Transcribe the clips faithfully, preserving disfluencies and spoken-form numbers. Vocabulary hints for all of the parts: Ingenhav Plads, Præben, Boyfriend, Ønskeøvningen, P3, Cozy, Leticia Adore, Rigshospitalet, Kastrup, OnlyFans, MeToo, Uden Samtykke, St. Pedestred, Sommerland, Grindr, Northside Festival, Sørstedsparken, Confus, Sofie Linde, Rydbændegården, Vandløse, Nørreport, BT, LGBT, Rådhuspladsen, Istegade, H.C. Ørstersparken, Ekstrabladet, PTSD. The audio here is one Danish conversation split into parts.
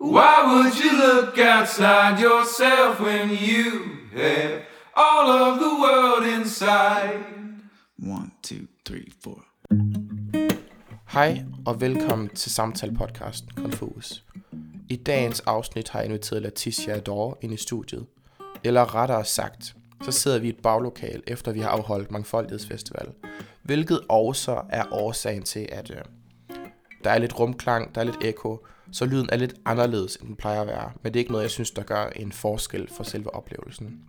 Why would you look outside yourself when you have all of the world inside? One, two, three, four. Hej og velkommen til samtale-podcasten Confus. I dagens afsnit har jeg inviteret Leticia Adore ind i studiet. Eller rettere sagt, så sidder vi i et baglokal, efter vi har afholdt Mangfoldighedsfestival. Hvilket også er årsagen til, at øh, der er lidt rumklang, der er lidt ekko, så lyden er lidt anderledes, end den plejer at være. Men det er ikke noget, jeg synes, der gør en forskel for selve oplevelsen.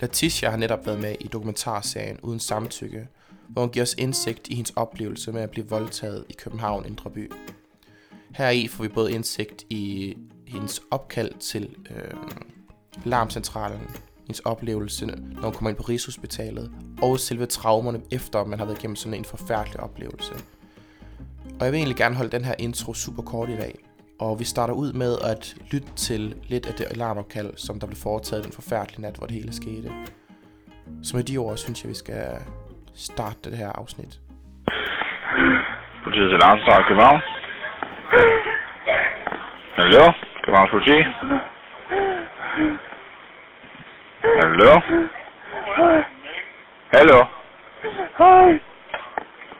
Leticia har netop været med i dokumentarserien Uden Samtykke, hvor hun giver os indsigt i hendes oplevelse med at blive voldtaget i København Indre By. Heri får vi både indsigt i hendes opkald til øh, larmcentralen, hendes oplevelse, når hun kommer ind på Rigshospitalet, og selve traumerne efter, man har været igennem sådan en forfærdelig oplevelse. Og jeg vil egentlig gerne holde den her intro super kort i dag, og vi starter ud med at lytte til lidt af det alarmopkald, som der blev foretaget den forfærdelige nat, hvor det hele skete. Så med de ord, synes jeg, vi skal starte det her afsnit. Politiet til Larmstart, København. Hallo, Københavns politi. Hallo? Hallo? Hej.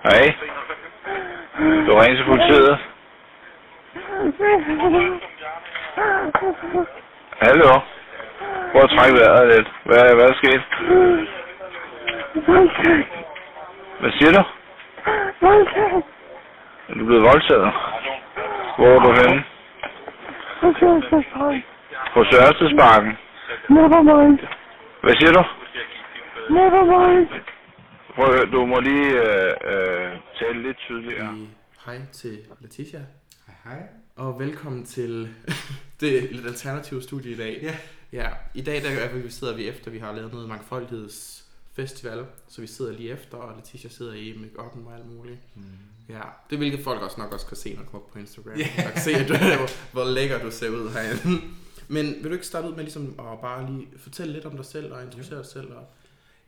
Hej. Du ringer til politiet. Hallo? Prøv at trække vejret lidt. Hvad er, hvad er sket? Voldtægt. Hvad siger du? Voldtægt. Er du blevet voldtaget? Hvor er du henne? På Sørstedsparken. På Sørstedsparken? Nevermind. Hvad siger du? Nevermind. Prøv at høre, du må lige øh, øh, tale lidt tydeligere. Hej til Leticia. Hej hej. Og velkommen til det lidt alternative studie i dag. Ja. Ja. I dag der sidder vi efter, vi har lavet noget mangfoldighedsfestival. Så vi sidder lige efter, og Leticia sidder i make-up'en og alt muligt. Mm. Ja, det hvilket folk også nok også kan se, når de kommer på Instagram. Yeah. Og kan se, du, hvor lækker du ser ud herinde. Men vil du ikke starte ud med ligesom at bare lige fortælle lidt om dig selv og introducere dig selv? Og...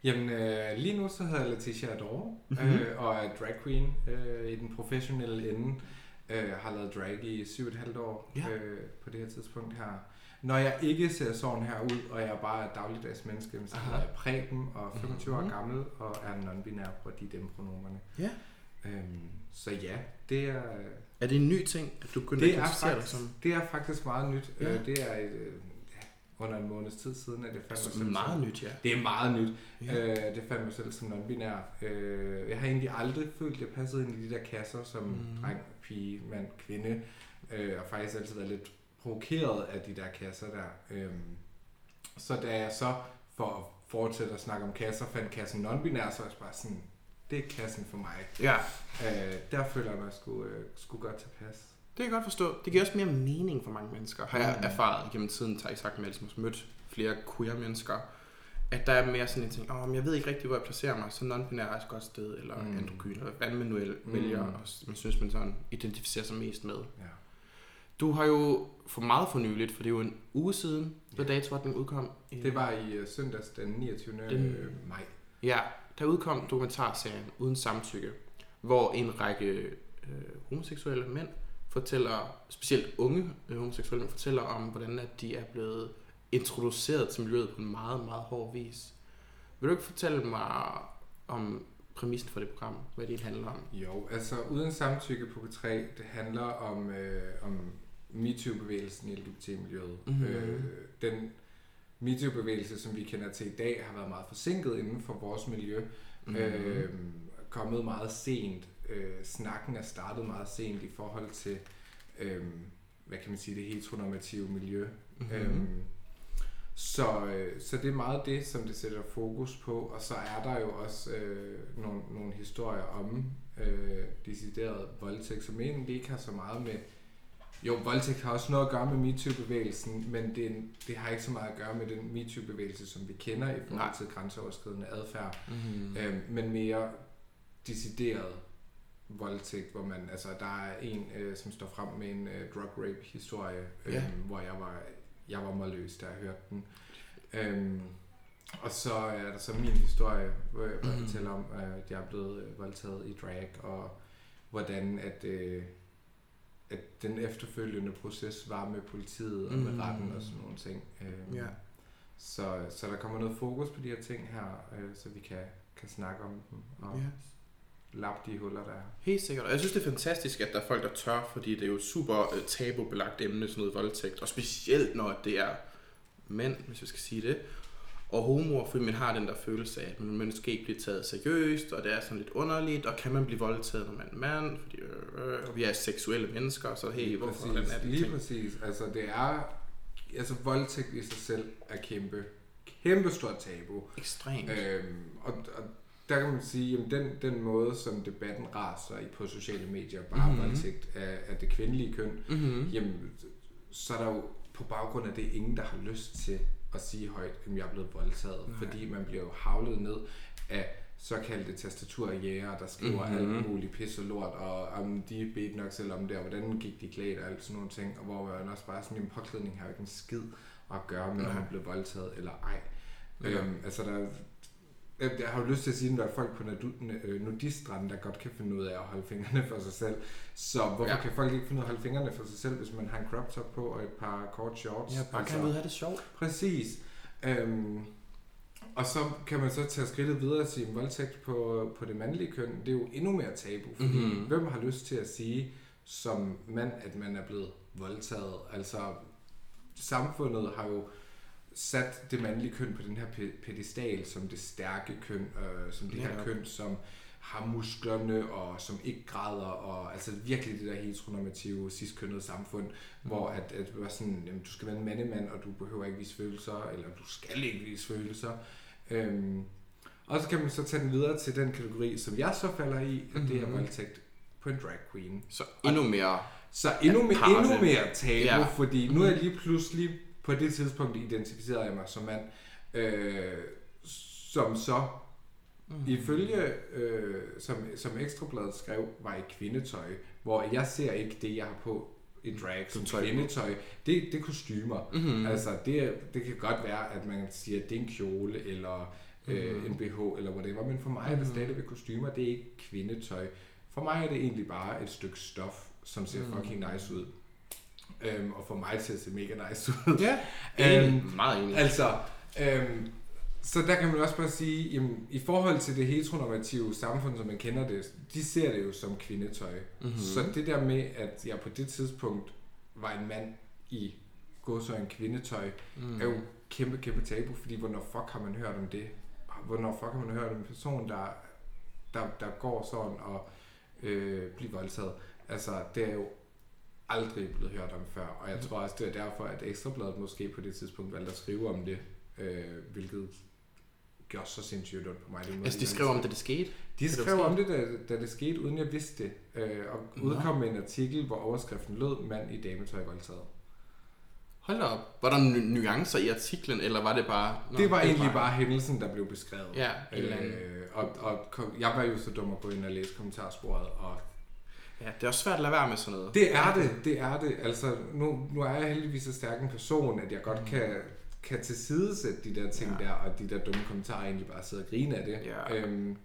Jamen øh, lige nu så hedder jeg Leticia Adore, mm-hmm. øh, og er drag queen øh, i den professionelle ende. Øh, har lavet drag i syv komma fem år ja. øh, på det her tidspunkt her. Når jeg ikke ser sådan her ud, og jeg er bare dagligdags menneske, så hedder jeg Præben og femogtyve mm-hmm. år gammel og er non-binær på de dem pronomerne. Ja. Øhm, så ja, det er... Er det en ny ting, at du kunne identificere dig som? Det er faktisk meget nyt. Ja. Øh, det er et, øh, under en måneds tid siden, at jeg fandt altså, mig selv meget som... nyt, ja. Det er meget nyt. Ja. Øh, det fandt mig selv som non-binær. Øh, jeg har egentlig aldrig følt, at jeg passede ind i de der kasser som mm. dreng, pige, mand, kvinde. Øh, og faktisk altid været lidt provokeret af de der kasser der. Øh, så da jeg så, for at fortsætte at snakke om kasser, fandt kassen non-binær, så var jeg bare sådan... Det er kassen for mig. Ja. Øh, der føler jeg mig sgu, øh, sgu godt tilpas. Det kan jeg godt forstå. Det giver også mere mening for mange mennesker. Har jeg erfaret gennem tiden, tager jeg sagt med, at jeg har mødt flere queer mennesker, at der er mere sådan en ting, åh, men jeg ved ikke rigtig, hvor jeg placerer mig, så non-binær er et godt sted, eller mm. androgyn, eller hvad man nu vælger, mm. og man synes, man sådan identificerer sig mest med. Ja. Du har jo for meget fornyeligt, for det er jo en uge siden, da ja. Dagsordningen udkom. I... Det var i uh, søndags den niogtyvende Den... maj. Ja. Der udkom dokumentarserien Uden Samtykke, hvor en række øh, homoseksuelle mænd fortæller, specielt unge øh, homoseksuelle mænd, fortæller om, hvordan at de er blevet introduceret til miljøet på en meget, meget hård vis. Vil du ikke fortælle mig om præmissen for det program, hvad det handler om? Jo, altså Uden Samtykke på P tre, det handler om, øh, om MeToo-bevægelsen i L G B T-miljøet. Mm-hmm. Øh, den... MeToo-bevægelse, som vi kender til i dag, har været meget forsinket inden for vores miljø. Mm-hmm. Øh, kommet meget sent. Øh, snakken er startet meget sent i forhold til, øh, hvad kan man sige, det heteronormative miljø. Mm-hmm. Øh, så, øh, så det er meget det, som det sætter fokus på. Og så er der jo også øh, nogle, nogle historier om øh, decideret voldtægt, som egentlig ikke har så meget med... Jo, voldtægt har også noget at gøre med MeToo-bevægelsen, men det, det har ikke så meget at gøre med den MeToo-bevægelse, som vi kender i forhold til grænseoverskridende adfærd, mm-hmm. øhm, men mere decideret voldtægt, hvor man, altså der er en, øh, som står frem med en øh, drug rape-historie, øh, yeah. hvor jeg var, jeg var målløs, da jeg hørte den. Øhm, og så er der så min historie, hvor jeg mm-hmm. fortæller om, at jeg er blevet voldtaget i drag, og hvordan at... Øh, at den efterfølgende proces var med politiet og med mm. retten og sådan nogle ting. Øh, ja. så, så der kommer noget fokus på de her ting her, øh, så vi kan, kan snakke om dem og yes. lappe de huller, der er. Helt sikkert. Og jeg synes, det er fantastisk, at der er folk, der tør, fordi det er jo super øh, tabubelagt emne, sådan noget voldtægt. Og specielt, når det er mænd, hvis jeg skal sige det. Og homoer, fordi man har den der følelse af, at man skal ikke blive taget seriøst, og det er sådan lidt underligt, og kan man blive voldtaget, når man er mand, fordi øh, vi er seksuelle mennesker, så hey, lige hvorfor præcis, er det lige ting? Præcis, altså det er, altså voldtægt i sig selv er kæmpe, kæmpe stort tabu. Ekstremt. Øhm, og, og der kan man sige, at den, den måde, som debatten raser i på sociale medier, bare mm-hmm. voldtægt af, af det kvindelige køn, mm-hmm. jamen, så er der jo på baggrund af det ingen, der har lyst til at sige højt, at jeg er blevet voldtaget. Nej. Fordi man bliver jo havlet ned af såkaldte tastaturjæger, der skriver mm-hmm. alt muligt pis og lort, og om de bedte nok selv om det, og hvordan gik de klædt, og alt sådan nogle ting, og hvor man også bare sådan, en påklædning har jo ikke en skid at gøre med, om man blev voldtaget eller ej. Okay. Øhm, altså, der, jeg har jo lyst til at sige, at der er folk på nudistranden, der godt kan finde ud af at holde fingrene for sig selv. Så hvorfor ja. kan folk ikke finde ud af at holde fingrene for sig selv, hvis man har en crop top på og et par kort shorts? Ja, bare altså, kan man ud have det sjovt. Præcis. Øhm, og så kan man så tage skridtet videre og sige, voldtægt på, på det mandlige køn, det er jo endnu mere tabu. Fordi mm-hmm. hvem har lyst til at sige som mand, at man er blevet voldtaget? Altså, samfundet har jo sat det mandlige køn på den her pedestal som det stærke køn, øh, som det ja. her køn, som har musklerne og som ikke græder, og altså virkelig det der heteronormative, cis-kønnede samfund, mm. hvor at, at sådan, jamen, du skal være en mandemand, og du behøver ikke vise følelser, eller du skal ikke vise følelser. Øhm, og så kan man så tage den videre til den kategori, som jeg så falder i, mm-hmm. det er voldtægt på en drag queen. Så endnu mere Så endnu, mere, endnu mere tabu, ja. fordi nu er jeg lige pludselig på det tidspunkt identificerede jeg mig som mand, øh, som så mm. ifølge, øh, som, som Ekstrabladet skrev, var i kvindetøj, hvor jeg ser ikke det, jeg har på i drag som kvindetøj. Det, det er kostymer. Mm-hmm. Altså, det, det kan godt være, at man siger, at det er en kjole, eller øh, mm-hmm. en B H, eller whatever, men for mig mm-hmm. er det stadigvæk kostymer, det er ikke kvindetøj. For mig er det egentlig bare et stykke stof, som ser mm-hmm. fucking nice ud. Øhm, og for mig til at se mega nice ud. Ja, øhm, enig. Meget enig. Altså, øhm, så der kan man også bare sige, jamen, i forhold til det heteronormative samfund, som man kender det, de ser det jo som kvindetøj. Mm-hmm. Så det der med, at jeg på det tidspunkt var en mand i gåsøjne kvindetøj, mm. er jo kæmpe, kæmpe tabu, fordi hvornår fuck har man hørt om det? Hvornår fuck har man hørt om en person, der, der, der går sådan og øh, bliver voldtaget? Altså, det er jo aldrig blevet hørt om før, og jeg tror også, det er derfor, at Ekstrabladet måske på det tidspunkt valgte at skrive om det, øh, hvilket gjorde så sindssygt ondt på mig. Det altså, de skrev om det, det skete? De skrev om det, da, da det skete, uden jeg vidste det, øh, og udkom med en artikel, hvor overskriften lød, mand i dametøj voldtaget. Hold op. Var der nu- nuancer i artiklen, eller var det bare... Nå, det var det egentlig var... bare hændelsen, der blev beskrevet. Ja, øh, og, og kom, jeg var jo så dum at gå ind og læse kommentarsporet, og ja, det er også svært at lade være med sådan noget. Det er det, det er det. Altså, nu, nu er jeg heldigvis så stærk en person, at jeg godt mm. kan, kan tilsidesætte de der ting ja. der, og de der dumme kommentarer egentlig bare sidder og griner af det. Ja. Øhm.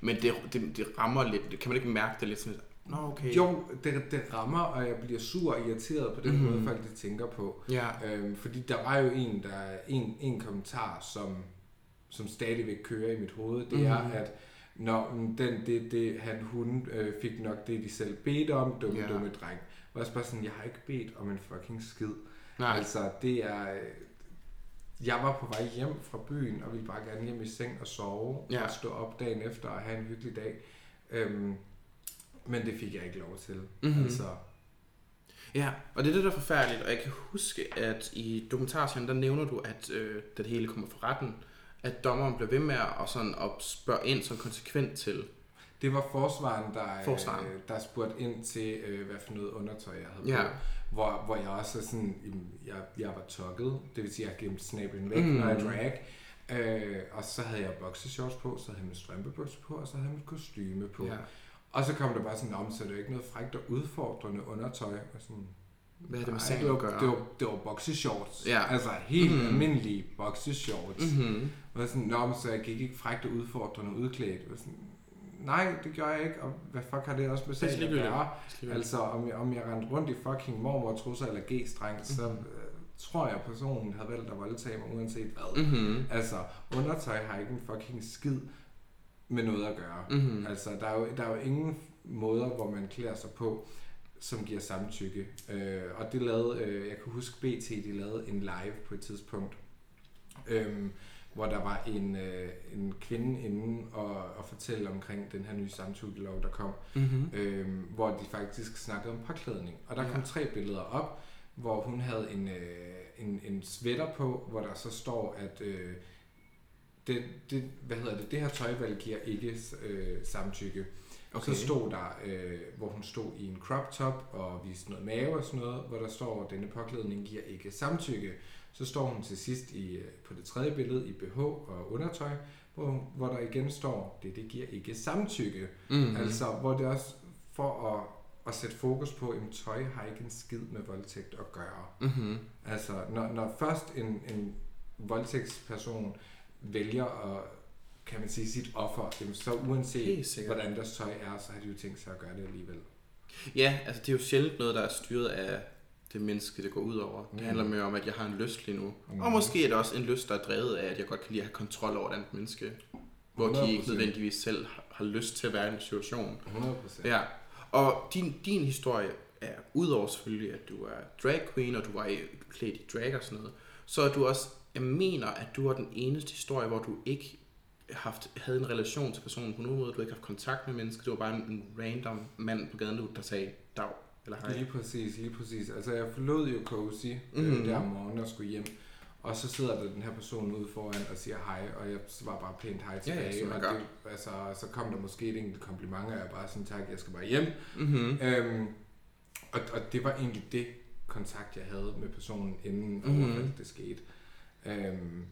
Men det, det, det rammer lidt, kan man ikke mærke det lidt sådan lidt? Nå, okay. Jo, det, det rammer, og jeg bliver sur og irriteret på den mm. måde, folk det tænker på. Ja. Øhm, fordi der var jo en, der, en, en kommentar, som, som stadigvæk kører i mit hoved, det mm. er, at Nå, den, det, det, han, hun øh, fik nok det, de selv bedte om, dumme, yeah. dumme dreng. Og også bare sådan, jeg har ikke bedt om en fucking skid. Nej. Altså, det er... Jeg var på vej hjem fra byen, og ville bare gerne hjem i seng og sove, yeah. og stå op dagen efter og have en hyggelig dag. Øhm, men det fik jeg ikke lov til. Mm-hmm. Altså... Ja, og det er det, der er forfærdeligt. Og jeg kan huske, at i dokumentarserien, der nævner du, at øh, det hele kommer fra retten, at dommeren blev ved med at, sådan, at spørge ind som konsekvent til. Det var forsvaren, der, forsvaren. Øh, der spurgte ind til, øh, hvad for noget undertøj jeg havde ja. på. Hvor, hvor jeg også er sådan, jeg, jeg var tokket, det vil sige, jeg gemte snablen væk, mm. når jeg drag. Øh, og så havde jeg boxershorts på, så havde jeg min strømpebukser på, og så havde jeg mit kostyme på. Ja. Og så kom der bare sådan, om, så det er ikke noget frækt og udfordrende undertøj. Og sådan, hvad er det, man sagde, det var, det var, det var boxershorts. Ja. Altså helt mm-hmm. almindelige boxershorts. Mm-hmm. Og sådan, nå, så jeg gik ikke frækt og udfordrende og udklædt. Og sådan, nej, det gør jeg ikke, og hvad fuck har det også med sagen at gøre? Altså, om jeg, om jeg rendte rundt i fucking mormortrusser eller g-streng, mm-hmm. så øh, tror jeg, personen havde valgt at voldtage mig, uanset hvad. Mm-hmm. Altså, undertøj har ikke en fucking skid med noget at gøre. Mm-hmm. Altså, der er, jo, der er jo ingen måder, hvor man klæder sig på, som giver samtykke. Øh, og det lavede, øh, jeg kan huske, B T, de lavede en live på et tidspunkt, øh, hvor der var en, øh, en kvinde inde og, og fortælle omkring den her nye samtykkelov, der kom, mm-hmm. øh, hvor de faktisk snakkede om påklædning. Og der ja. kom tre billeder op, hvor hun havde en, øh, en, en sweater på, hvor der så står, at øh, det, det, hvad hedder det, det her tøjvalg giver ikke øh, samtykke. Okay. Så stod der, øh, hvor hun stod i en crop top og viste noget mave og sådan noget, hvor der står, at denne påklædning giver ikke samtykke. Så står hun til sidst i, på det tredje billede i B H og undertøj, hvor, hvor der igen står, det det giver ikke samtykke. Mm-hmm. Altså, hvor det også for at, at sætte fokus på, at tøj har ikke en skid med voldtægt at gøre. Mm-hmm. Altså, når, når først en, en voldtægtsperson vælger at, kan man sige, sit offer, jamen, så uanset hvordan deres tøj er, så har de jo tænkt sig at gøre det alligevel. Ja, altså det er jo sjældent noget, der er styret af det menneske, det går ud over. Det mm. handler mere om, at jeg har en lyst lige nu. Mm. Og måske er det også en lyst, der er drevet af, at jeg godt kan lide at have kontrol over et andet menneske. Hvor hundrede procent de ikke nødvendigvis selv har lyst til at være i en situation. hundrede procent Ja. Og din, din historie er, udover selvfølgelig, at du er drag queen, og du var klædt i drag og sådan noget, så er du også, jeg mener, at du er den eneste historie, hvor du ikke haft, havde en relation til personen på nogen måde. Du havde ikke haft kontakt med mennesker. Det var bare en random mand på gaden, der sagde dag. Lige præcis, lige præcis. Altså jeg forlod jo Cozy mm-hmm. øh, der om morgenen og skulle hjem, og så sidder der den her person ude foran og siger hej, og jeg var bare pænt hej tilbage, ja, og det, altså, så kom der måske et enkelt kompliment, og jeg bare sådan, tak, jeg skal bare hjem. Mm-hmm. Øhm, og, og det var egentlig det kontakt, jeg havde med personen, inden mm-hmm. det skete. Øhm,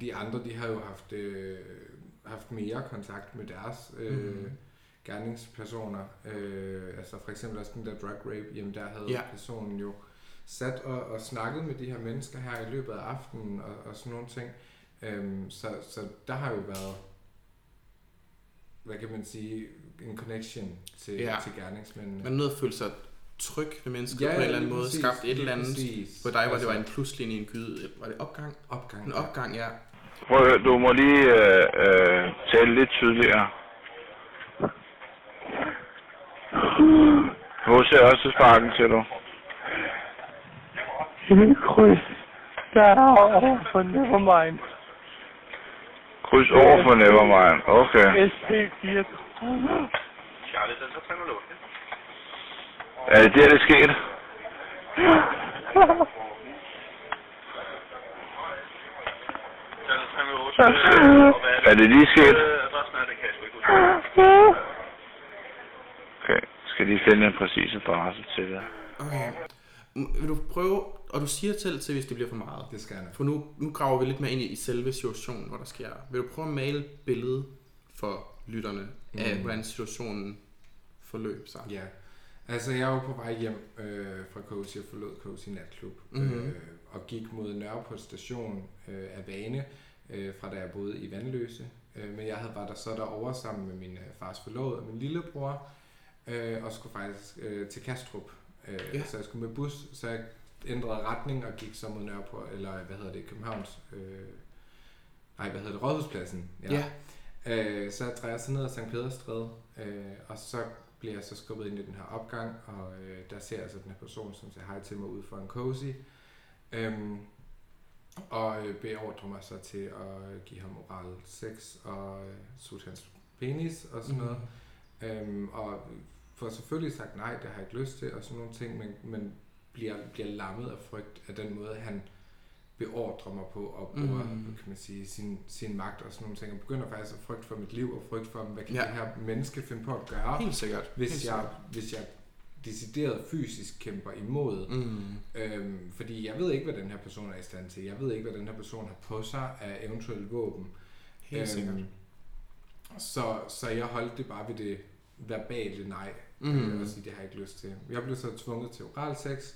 de andre, de har jo haft, øh, haft mere kontakt med deres... Øh, mm-hmm. gerningspersoner, øh, altså for eksempel også den der drug rape, jamen der havde ja. personen jo sat og, og snakket med de her mennesker her i løbet af aftenen og, og sådan nogle ting, øhm, så, så der har jo været, hvad kan man sige, en connection til, ja. til gerningsmændene. Man nødt følte sig tryg ved mennesker ja, på en eller anden måde, præcis, skabt et eller andet, præcis. På dig, hvor altså, det var en pluslinje i en gyde, var det opgang? Opgang, en opgang, ja. Prøv at høre, du må lige øh, øh, tale lidt tydeligere. H C. Ørstersparken, siger du? Kryds. Der er over for Nevermind. Kryds over for Nevermind, okay. S P fire. Er det der, det skete? Er det lige sket? Okay. Skal de finde en præcis adresse til det? Okay. Vil du prøve, og du siger selv til, hvis det bliver for meget. Det skal jeg. For nu, nu graver vi lidt mere ind i selve situationen, hvor der sker. Vil du prøve at male billedet for lytterne mm. af, hvordan situationen forløb sig? Ja. Altså, jeg var på vej hjem øh, fra Cozy og forlod Cozy Natklub. Mm-hmm. Øh, og gik mod Nørreport station øh, af vane, øh, fra da jeg boede i Vandløse. Øh, men jeg havde var der så derovre sammen med min fars forlovede og min lillebror. Øh, og skulle faktisk øh, til Kastrup, øh, yeah. så jeg skulle med bus, så jeg ændrede retning og gik så mod Nørreport, eller hvad hedder det, Københavns, øh, nej, hvad hedder det, Rådhuspladsen, ja. Yeah. Øh, så jeg drejer så ned af Sankt Pedestred, øh, og så bliver jeg så skubbet ind i den her opgang, og øh, der ser jeg så den her person, som siger hej til mig ude for en Cozy, øh, og øh, beordrer mig så til at give ham oral sex, og øh, sutte hans penis og sådan mm. noget. Øhm, og får selvfølgelig sagt nej, det har jeg ikke lyst til og sådan nogle ting, men, men bliver, bliver lammet af frygt af den måde, han beordrer mig på og bruger mm. kan man sige, sin, sin magt og sådan nogle ting, og begynder faktisk at frygte for mit liv og frygte for, hvad kan ja. det her menneske finde på at gøre, helt sikkert. Hvis, helt sikkert. Jeg, hvis jeg decideret fysisk kæmper imod mm. øhm, fordi jeg ved ikke, hvad den her person er i stand til, jeg ved ikke, hvad den her person har på sig af eventuelle våben, helt øhm, sikkert. Så, så jeg holdt det bare ved det verbale nej, mm. øh, og sige, det har jeg ikke lyst til. Jeg blev så tvunget til oral sex,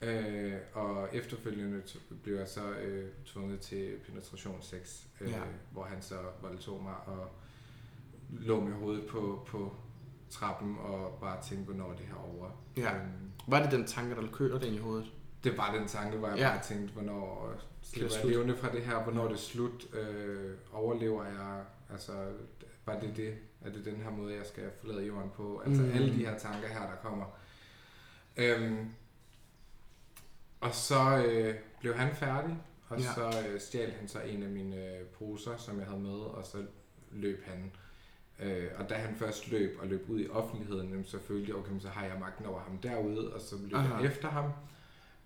øh, og efterfølgende t- blev jeg så øh, tvunget til penetrationssex, øh, ja. hvor han så voldtog mig og lå med hovedet på, på trappen og bare tænkte, hvornår det her over. Ja. Var det den tanke, der kører den i hovedet? Det var den tanke, hvor jeg ja. bare tænkte, hvornår slipper jeg levende fra det her, hvornår ja. det er slut, øh, overlever jeg, altså var det det, er det den her måde, jeg skal forlade jorden på, altså mm. alle de her tanker her, der kommer. Øhm, og så øh, blev han færdig, og ja. så øh, stjal han så en af mine øh, poser, som jeg havde med, og så løb han. Øh, og da han først løb og løb ud i offentligheden, så følte jeg, okay, så har jeg magten over ham derude, og så løb jeg efter ham.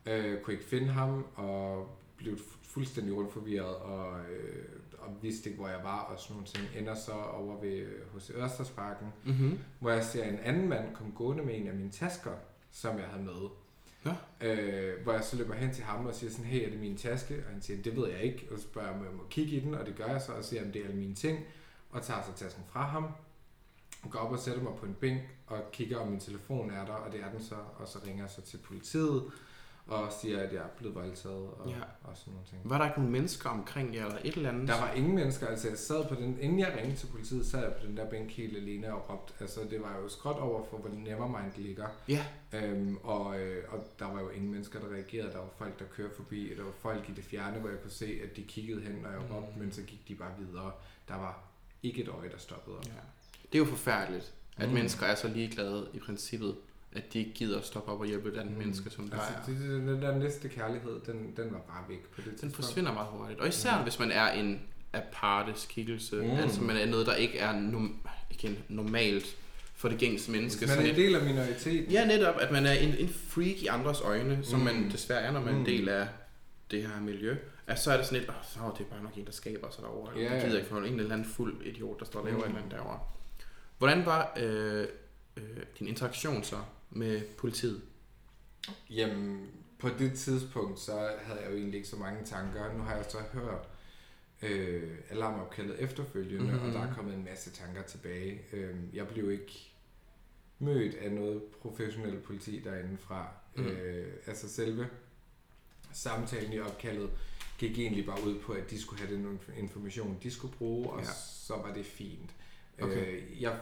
Øh, kunne ikke finde ham, og blev fuldstændig rundt forvirret, og, øh, og vidste ikke, hvor jeg var, og sådan nogle ting. Ender så over ved H C. Ørstersparken, mm-hmm. hvor jeg ser en anden mand komme gående med en af mine tasker, som jeg havde med. Ja. Øh, hvor jeg så løber hen til ham og siger sådan, hey, er det min taske? Og han siger, det ved jeg ikke. Og så spørger jeg, om jeg må kigge i den, og det gør jeg så, og siger, om det er alle mine ting, og tager så tasken fra ham, og går op og sætter mig på en bænk, og kigger, om min telefon er der, og det er den så, og så ringer jeg så til politiet, og siger, at jeg er blevet voldtaget og, ja. og sådan nogle ting. Var der ikke nogle mennesker omkring jer, eller et eller andet? Der var ingen mennesker, altså jeg sad på den, inden jeg ringte til politiet, sad jeg på den der bænk helt alene og råbte, altså det var jo skråt over for, hvor Nevermind ligger. Ja. Øhm, og, øh, og der var jo ingen mennesker, der reagerede, der var folk, der kørte forbi, og der var folk i det fjerne, hvor jeg kunne se, at de kiggede hen, når jeg mm. råbte, men så gik de bare videre. Der var ikke et øje, der stoppede op. Ja. Det er jo forfærdeligt, at mm. mennesker er så ligeglade i princippet, at de ikke gider at stoppe op og hjælpe et andet mm. menneske, som der altså, er. Den, den der næste kærlighed, den, den var bare væk på det tidspunkt. Den forsvinder meget hurtigt. Og især, mm. hvis man er en aparte skikkelse, mm. altså man er noget, der ikke er no- igen, normalt for det gængse menneske. Man er en del af minoriteten. Ja, netop, at man er en, en freak i andres øjne, som mm. man desværre er, når man mm. er en del af det her miljø. Altså, så er det sådan et, åh, så det er bare nok en, der skaber sig derovre. Yeah. Jeg gider ikke forholde en eller anden fuld idiot, der står og laver mm. et eller andet derovre. Hvordan var øh, øh, din interaktion så med politiet? Jamen, på det tidspunkt, så havde jeg jo egentlig ikke så mange tanker. Nu har jeg så hørt øh, alarmopkaldet efterfølgende, mm-hmm. og der er kommet en masse tanker tilbage. Øh, jeg blev ikke mødt af noget professionelt politi derindefra. Mm. Øh, altså selve samtalen i opkaldet gik egentlig bare ud på, at de skulle have den information, de skulle bruge, og ja. så var det fint. Okay. Øh, jeg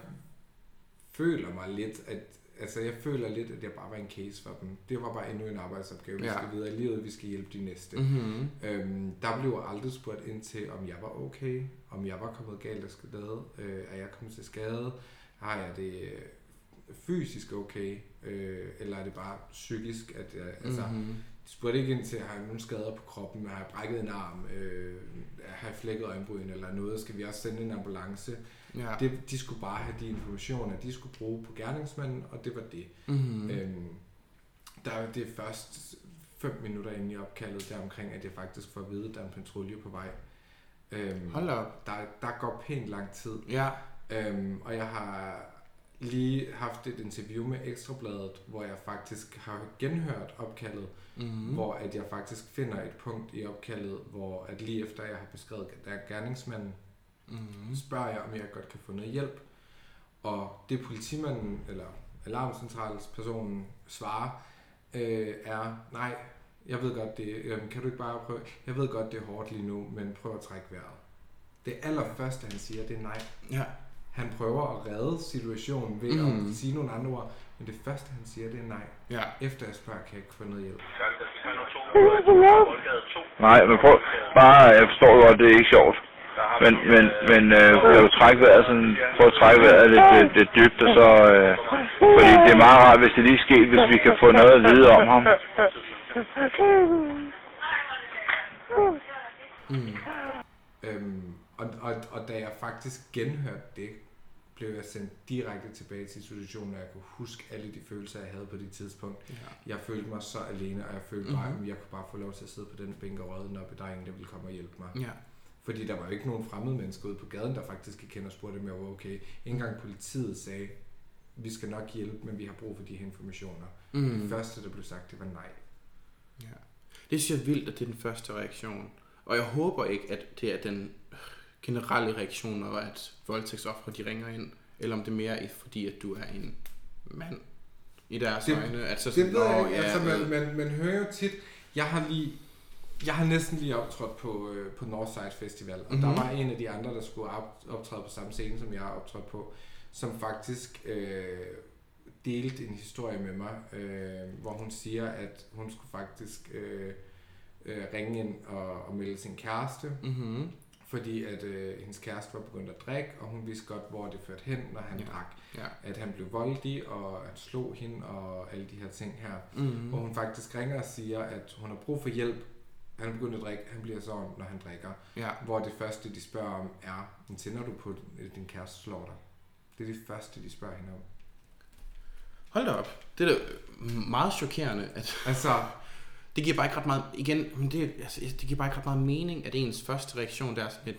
føler mig lidt, at Altså, jeg føler lidt, at jeg bare var en case for dem. Det var bare endnu en arbejdsopgave. Vi ja. skal videre i livet, vi skal hjælpe de næste. Mm-hmm. Øhm, der blev jeg aldrig spurgt ind til, om jeg var okay, om jeg var kommet galt af skade, øh, er jeg kommet til skade, har jeg det fysisk okay, øh, eller er det bare psykisk? At jeg, altså, mm-hmm. de spurgte ikke ind til, har jeg nogle skader på kroppen, har jeg brækket en arm, øh, har jeg flækket øjenbryn eller noget, skal vi også sende en ambulance? Ja. Det, de skulle bare have de informationer, de skulle bruge på gerningsmanden, og det var det. Mm-hmm. Øhm, der, det er først fem minutter inde i opkaldet deromkring, at jeg faktisk får at vide, at der er en patrulje på vej. Øhm, Hold op. Der, der går pænt lang tid. Ja. Øhm, og jeg har lige haft et interview med Ekstrabladet, hvor jeg faktisk har genhørt opkaldet, mm-hmm. hvor at jeg faktisk finder et punkt i opkaldet, hvor at lige efter jeg har beskrevet der gerningsmanden, Mm-hmm. spørger jeg, om jeg godt kan få noget hjælp, og det politimanden eller alarmcentralspersonen svarer øh, er nej, jeg ved godt det øh, kan du ikke bare prøve, jeg ved godt det er hårdt lige nu, men prøv at trække vejret. Det allerførste han siger, det er nej. Ja. Han prøver at redde situationen ved mm-hmm. at sige nogle andre ord, men det første han siger, det er nej. Ja. Efter jeg spørger, kan jeg ikke få noget hjælp. Nej, men prøv bare, jeg forstår godt, det er ikke sjovt. Men, men, men øh, jeg vil trække vejret sådan, prøve at trække vejret lidt, lidt, lidt dybt, og så, øh, fordi det er meget rart, hvis det lige sker, hvis vi kan få noget at vide om ham. Mm. Øhm, og, og, og da jeg faktisk genhørte det, blev jeg sendt direkte tilbage til situationen, og jeg kunne huske alle de følelser, jeg havde på det tidspunkt. Ja. Jeg følte mig så alene, og jeg følte mm-hmm. bare, at jeg kunne bare få lov til at sidde på den bænk og røde, når der er ingen, der ville komme og hjælpe mig. Ja. Fordi der var jo ikke nogen fremmede mennesker ude på gaden, der faktisk ikke kender og spurgte, om jeg var okay. Ikke engang politiet sagde, vi skal nok hjælpe, men vi har brug for de her informationer. Mm. Det første, der blev sagt, det var nej. Ja. Det synes jeg vildt, at det er den første reaktion. Og jeg håber ikke, at det er den generelle reaktion, når at voldtægtsofre, de ringer ind. Eller om det mere er, fordi at du er en mand i deres det, øjne. At så det sådan, ved jeg ikke. Ja, altså, man, man, man hører jo tit, jeg har lige... Jeg har næsten lige optrådt på, øh, på Northside Festival, og mm-hmm. der var en af de andre, der skulle optræde på samme scene, som jeg har optrådt på, som faktisk øh, delte en historie med mig, øh, hvor hun siger, at hun skulle faktisk øh, øh, ringe ind og, og melde sin kæreste, mm-hmm. fordi at øh, hendes kæreste var begyndt at drikke, og hun vidste godt, hvor det førte hen, når han ja. drak. Ja. At han blev voldelig, og han slog hende, og alle de her ting her. Mm-hmm. Hvor hun faktisk ringer og siger, at hun har brug for hjælp. Han er begyndt at drikke, han bliver sådan, når han drikker. Ja. Hvor det første, de spørger om, er, tænder du på din kæreste slår dig? Det er det første, de spørger hende om. Hold da op. Det er da meget chokerende. At altså, det giver bare ikke ret meget, igen, men det, altså, det giver bare ikke ret meget mening, at ens første reaktion, der er sådan lidt,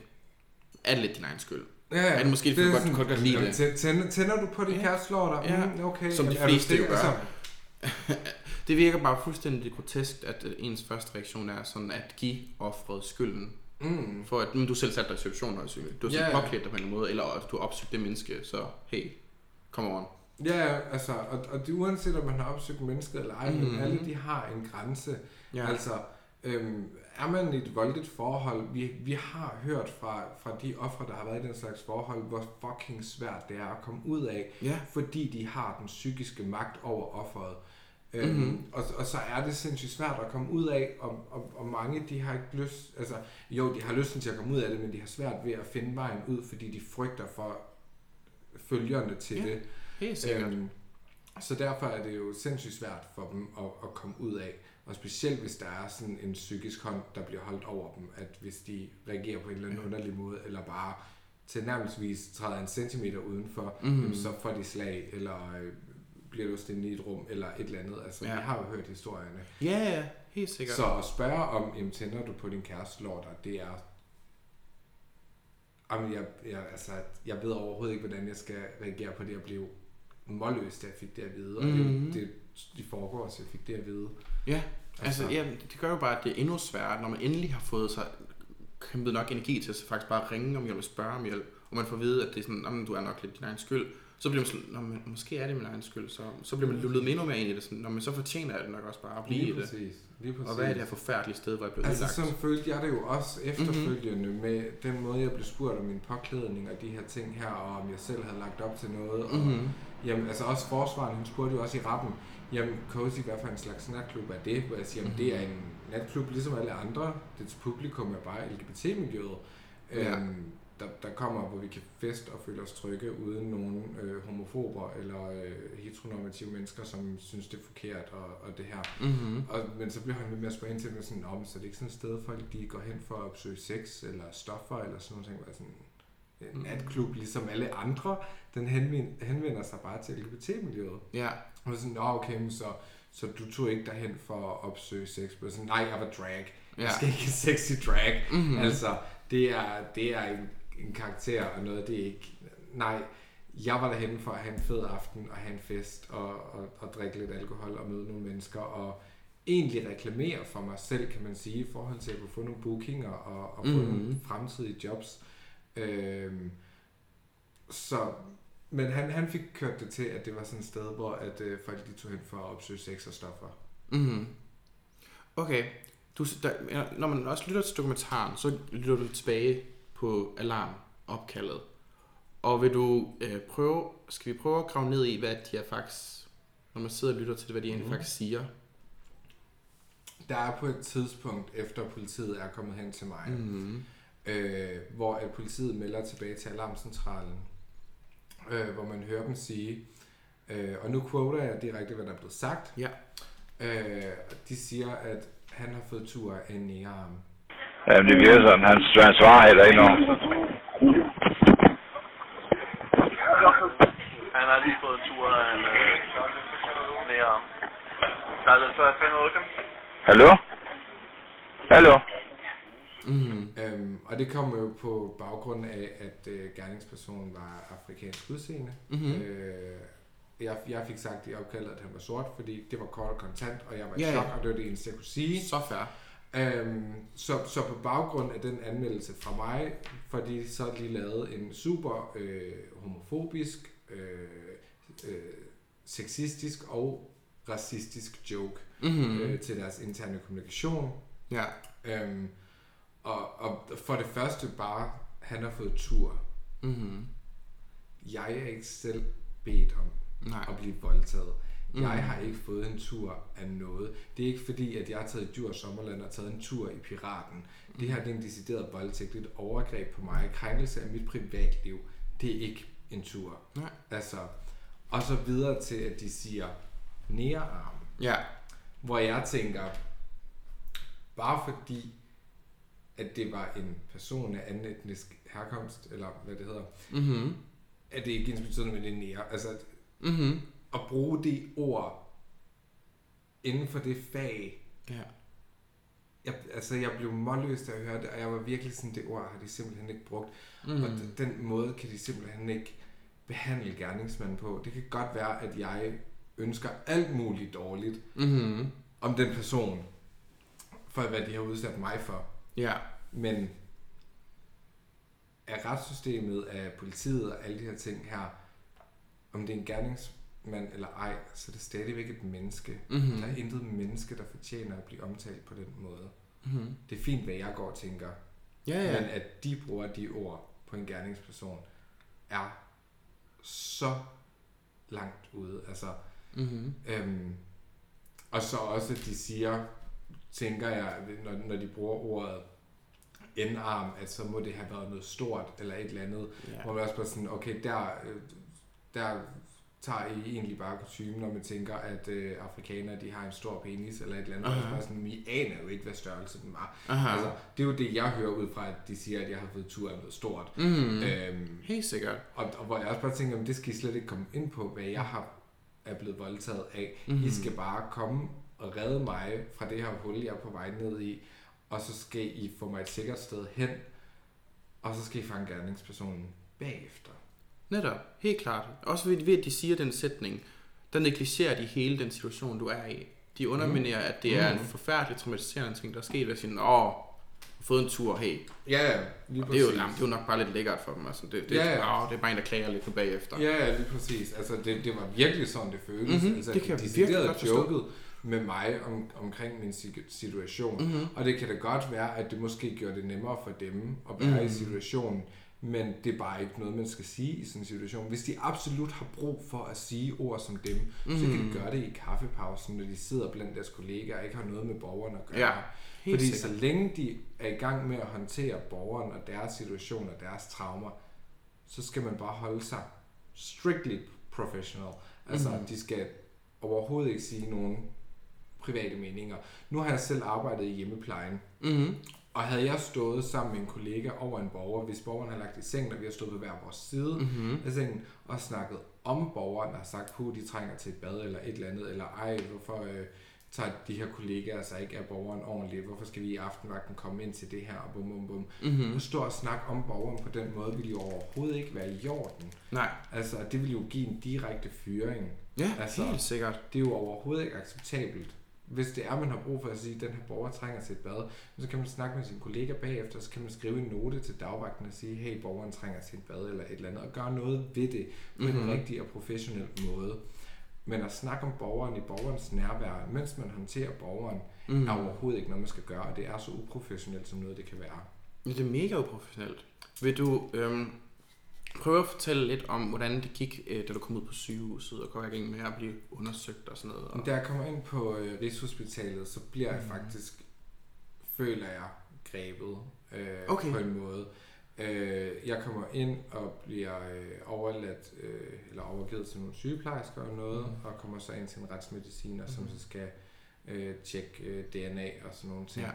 er det lidt din egen skyld? Ja, ja. Er det måske, det er godt, du godt kan lide det? Tænder, tænder du på din ja. kæreste slår dig? Ja. Mm, okay. Som de fleste jo gør. Det virker bare fuldstændig grotesk, at ens første reaktion er sådan at give offeret skylden. Mm. For at men du selv satte dig i situationen, når du er Du har selv yeah. påklædt dig på en eller anden måde, eller at du har opsøgt det menneske, så hey, come on. Ja, yeah, altså, og, og det uanset om man har opsøgt mennesket eller ej, mm-hmm. alle de har en grænse. Yeah. Altså, øhm, er man i et voldeligt forhold, vi, vi har hørt fra, fra de ofre, der har været i den slags forhold, hvor fucking svært det er at komme ud af, yeah. fordi de har den psykiske magt over offeret. Mm-hmm. Øhm, og, og så er det sindssygt svært at komme ud af, og, og, og mange de har ikke lyst, altså jo, de har lysten til at komme ud af det, men de har svært ved at finde vejen ud, fordi de frygter for følgerne til ja, det. Helt sikkert. Øhm, så derfor er det jo sindssygt svært for dem at, at komme ud af, og specielt hvis der er sådan en psykisk hånd, der bliver holdt over dem, at hvis de reagerer på en eller anden ja. underlig måde, eller bare tilnærmelsvis træder en centimeter udenfor, mm-hmm. så får de slag, eller bliver du stille i et rum, eller et eller andet. Altså, ja. vi har jo hørt historierne. Ja, yeah, ja, helt sikkert. Så at spørge om, jamen, tænder du på din kæreste lår dig, det er... Jamen, jeg, jeg, altså, jeg ved overhovedet ikke, hvordan jeg skal reagere på det. Jeg blev målløs, da jeg fik det at vide, og mm-hmm. det, det foregår, så jeg fik det at vide. Ja, altså, altså ja, det gør jo bare, at det er endnu sværere, når man endelig har fået sig kæmpet nok energi til, så faktisk bare ringe om hjælp og spørge om hjælp, og man får at vide, at det er sådan, du er nok lidt din egen skyld. Så bliver man sådan, men måske er det min egen skyld, så, så bliver man lullet endnu mere ind i det, sådan, men så fortjener jeg det nok også bare at blive lige præcis, i det. Lige præcis. Og hvad er det her forfærdelige sted, hvor jeg blev altså, udlagt? Altså sådan følte jeg det jo også efterfølgende mm-hmm. med den måde, jeg blev spurgt om min påklædning og de her ting her, og om jeg selv havde lagt op til noget. Og, mm-hmm. jamen altså også forsvaren, hun spurgte jo også i rappen, jamen Cozy, hvad for en slags natklub er det? Hvor jeg siger, jamen det er en natklub ligesom alle andre, dets publikum er bare L G B T-miljøet. Ja. Øhm, Der, der kommer, hvor vi kan feste og føle os trygge, uden nogen øh, homofober eller øh, heteronormative mennesker, som synes, det er forkert og, og det her. Mm-hmm. Og, men så bliver han lidt mere spørget ind til det, sådan, om, så det er ikke sådan et sted, folk de går hen for at opsøge sex eller stoffer eller sådan noget. En natklub, ligesom alle andre, den henvend, henvender sig bare til L G B T-miljøet. Ja. Og sådan, nå okay, så, så du tog ikke derhen for at opsøge sex. Og sådan, nej, jeg var drag. Jeg skal ikke sexy drag. Mm-hmm. Altså, det er, det er en en karakter og noget, det er ikke... Nej, jeg var derhenne for at have en fed aften og have en fest og, og, og drikke lidt alkohol og møde nogle mennesker og egentlig reklamere for mig selv, kan man sige, i forhold til at få nogle bookinger og, og få mm-hmm. nogle fremtidige jobs. Øhm, så... Men han, han fik kørt det til, at det var sådan et sted, hvor at, øh, folk de tog hen for at opsøge sex og stoffer. Mm-hmm. Okay. Du, der, når man også lytter til dokumentaren, så lytter du tilbage på alarmopkaldet. Og vil du øh, prøve, skal vi prøve at grave ned i, hvad de er faktisk, når man sidder og lytter til det, hvad de egentlig mm. faktisk siger? Der er på et tidspunkt, efter politiet er kommet hen til mig, mm. øh, hvor at politiet melder tilbage til alarmcentralen, øh, hvor man hører dem sige, øh, og nu quoter jeg direkte, hvad der er blevet sagt. Ja. Øh, de siger, at han har fået tur af en nærearm. Jamen, det virker sådan. Han svarer heller ikke noget. Han har lige fået tur af en nærearm. Hallo? Hallo? Mm. Øhm, og det kommer jo på baggrund af, at øh, gerningspersonen var afrikansk udseende. Mm-hmm. Øh, jeg, jeg fik sagt i opkaldet, at han var sort, fordi det var kort og kontant, og jeg var i yeah. chok, og det var det eneste, jeg kunne sige. Så fair. Øhm, så, så på baggrund af den anmeldelse fra mig, fordi så de lavede en super øh, homofobisk, øh, øh, sexistisk og racistisk joke mm-hmm. øh, til deres interne kommunikation, Ja. Øhm, og, og for det første bare, han har fået tur. Mm-hmm. Jeg er ikke selv bedt om Nej. At blive voldtaget. Mm-hmm. Jeg har ikke fået en tur af noget. Det er ikke fordi, at jeg har taget i Djurs Sommerland og taget en tur i Piraten. Mm-hmm. Det her det er en decideret voldtægt, et overgreb på mig, krænkelse af mit privatliv. Det er ikke en tur. Nej. Altså, og så videre til, at de siger nærarm. Ja. Hvor jeg tænker, bare fordi, at det var en person af anden etnisk herkomst, eller hvad det hedder, mm-hmm. at det ikke er ensbetydende med det nære. Altså, at, mm-hmm. at bruge det ord inden for det fag. Ja. Jeg, altså, jeg blev målløs, da jeg hørte det, og jeg var virkelig sådan, det ord har de simpelthen ikke brugt. Mm-hmm. Og d- den måde kan de simpelthen ikke behandle gerningsmanden på. Det kan godt være, at jeg ønsker alt muligt dårligt mm-hmm. om den person, for hvad de har udsat mig for. Ja. Men af retssystemet, af politiet og alle de her ting her, om det er en gerningsmand eller ej, så er det stadigvæk et menneske. Mm-hmm. Der er intet menneske, der fortjener at blive omtalt på den måde. Mm-hmm. Det er fint, hvad jeg går og tænker. Ja, ja. Men at de bruger de ord på en gerningsperson, er så langt ude. Altså, mm-hmm. øhm, og så også, at de siger, tænker jeg, når, når de bruger ordet endarm, at så må det have været noget stort, eller et eller andet, yeah. hvor man også bare sådan, okay, der, der tager I egentlig bare kutumen, når man tænker, at øh, afrikanere, de har en stor penis, eller et eller andet, uh-huh. og så sådan, vi aner jo ikke, hvad størrelse den var. Uh-huh. Altså, det er jo det, jeg hører ud fra, at de siger, at jeg har fået tur af noget stort. Mm. Øhm, Helt sikkert. Og, og hvor jeg også bare tænker, det skal I slet ikke komme ind på, hvad jeg har, er blevet voldtaget af. Mm-hmm. I skal bare komme og redde mig fra det her hul, jeg er på vej ned i, og så skal I få mig et sikkert sted hen, og så skal I fange gerningspersonen bagefter. Netop, helt klart. Også ved, ved at de siger den sætning, der negligerer de hele den situation, du er i. De underminerer, mm. at det er mm. en forfærdelig traumatiserende ting, der er sket, ved at sige, åh, fået en tur, hey. Ja, ja, lige præcis. Det er, jo, det er jo nok bare lidt lækkert for dem. Altså. Det, det, ja, ja. Åh, det er bare en, der klager lidt på bagefter. Ja, ja, lige præcis. Altså, det, det var virkelig sådan, det føles. Mm-hmm. Altså, det kan de virkelig godt forstå med mig om, omkring min situation. Mm-hmm. Og det kan da godt være, at det måske gjorde det nemmere for dem at være mm-hmm. i situationen, men det er bare ikke noget, man skal sige i sådan en situation. Hvis de absolut har brug for at sige ord som dem, mm-hmm. så kan de gøre det i kaffepausen, når de sidder blandt deres kollegaer og ikke har noget med borgerne at gøre. Ja, fordi sikkert. Så længe de er i gang med at håndtere borgeren og deres situation og deres traumer, så skal man bare holde sig strictly professional. Altså, mm-hmm. de skal overhovedet ikke sige nogen private meninger. Nu har jeg selv arbejdet i hjemmeplejen, mm-hmm. og havde jeg stået sammen med en kollega over en borger, hvis borgeren har lagt i sengen, og vi har stået på hver vores side mm-hmm. af sengen, og snakket om borgeren, og har sagt, puh, de trænger til et bad, eller et eller andet, eller ej, hvorfor øh, tager de her kollegaer altså ikke af borgeren ordentligt, hvorfor skal vi i aftenvagten komme ind til det her, og bum, bum, bum. Mm-hmm. Nu står og snakke om borgeren på den måde, ville jo overhovedet ikke være i orden. Nej. Altså, det ville jo give en direkte fyring. Ja, altså, helt sikkert. Det er jo overhovedet ikke acceptabelt. Hvis det er, man har brug for at sige, at den her borger trænger til et bad, så kan man snakke med sine kollegaer bagefter, så kan man skrive en note til dagvagten og sige, hey, borgeren trænger til et bad eller et eller andet, og gøre noget ved det på mm-hmm. en rigtig og professionel måde. Men at snakke om borgeren i borgerens nærvær, mens man håndterer borgeren, mm-hmm. er overhovedet ikke noget, man skal gøre, og det er så uprofessionelt, som noget det kan være. Ja, det er mega uprofessionelt. Vil du øhm, prøve at fortælle lidt om, hvordan det gik, da du kom ud på sygehuset, og kom igennem her og blev undersøgt og sådan noget? Og da jeg kommer ind på øh, Rigshospitalet, så bliver mm. jeg faktisk, føler jeg, grebet øh, okay. på en måde. Øh, jeg kommer ind og bliver øh, overladt, øh, eller overgivet til nogle sygeplejersker og noget, mm. og kommer så ind til en retsmediciner, mm. som så skal øh, tjekke øh, D N A og sådan nogle ting.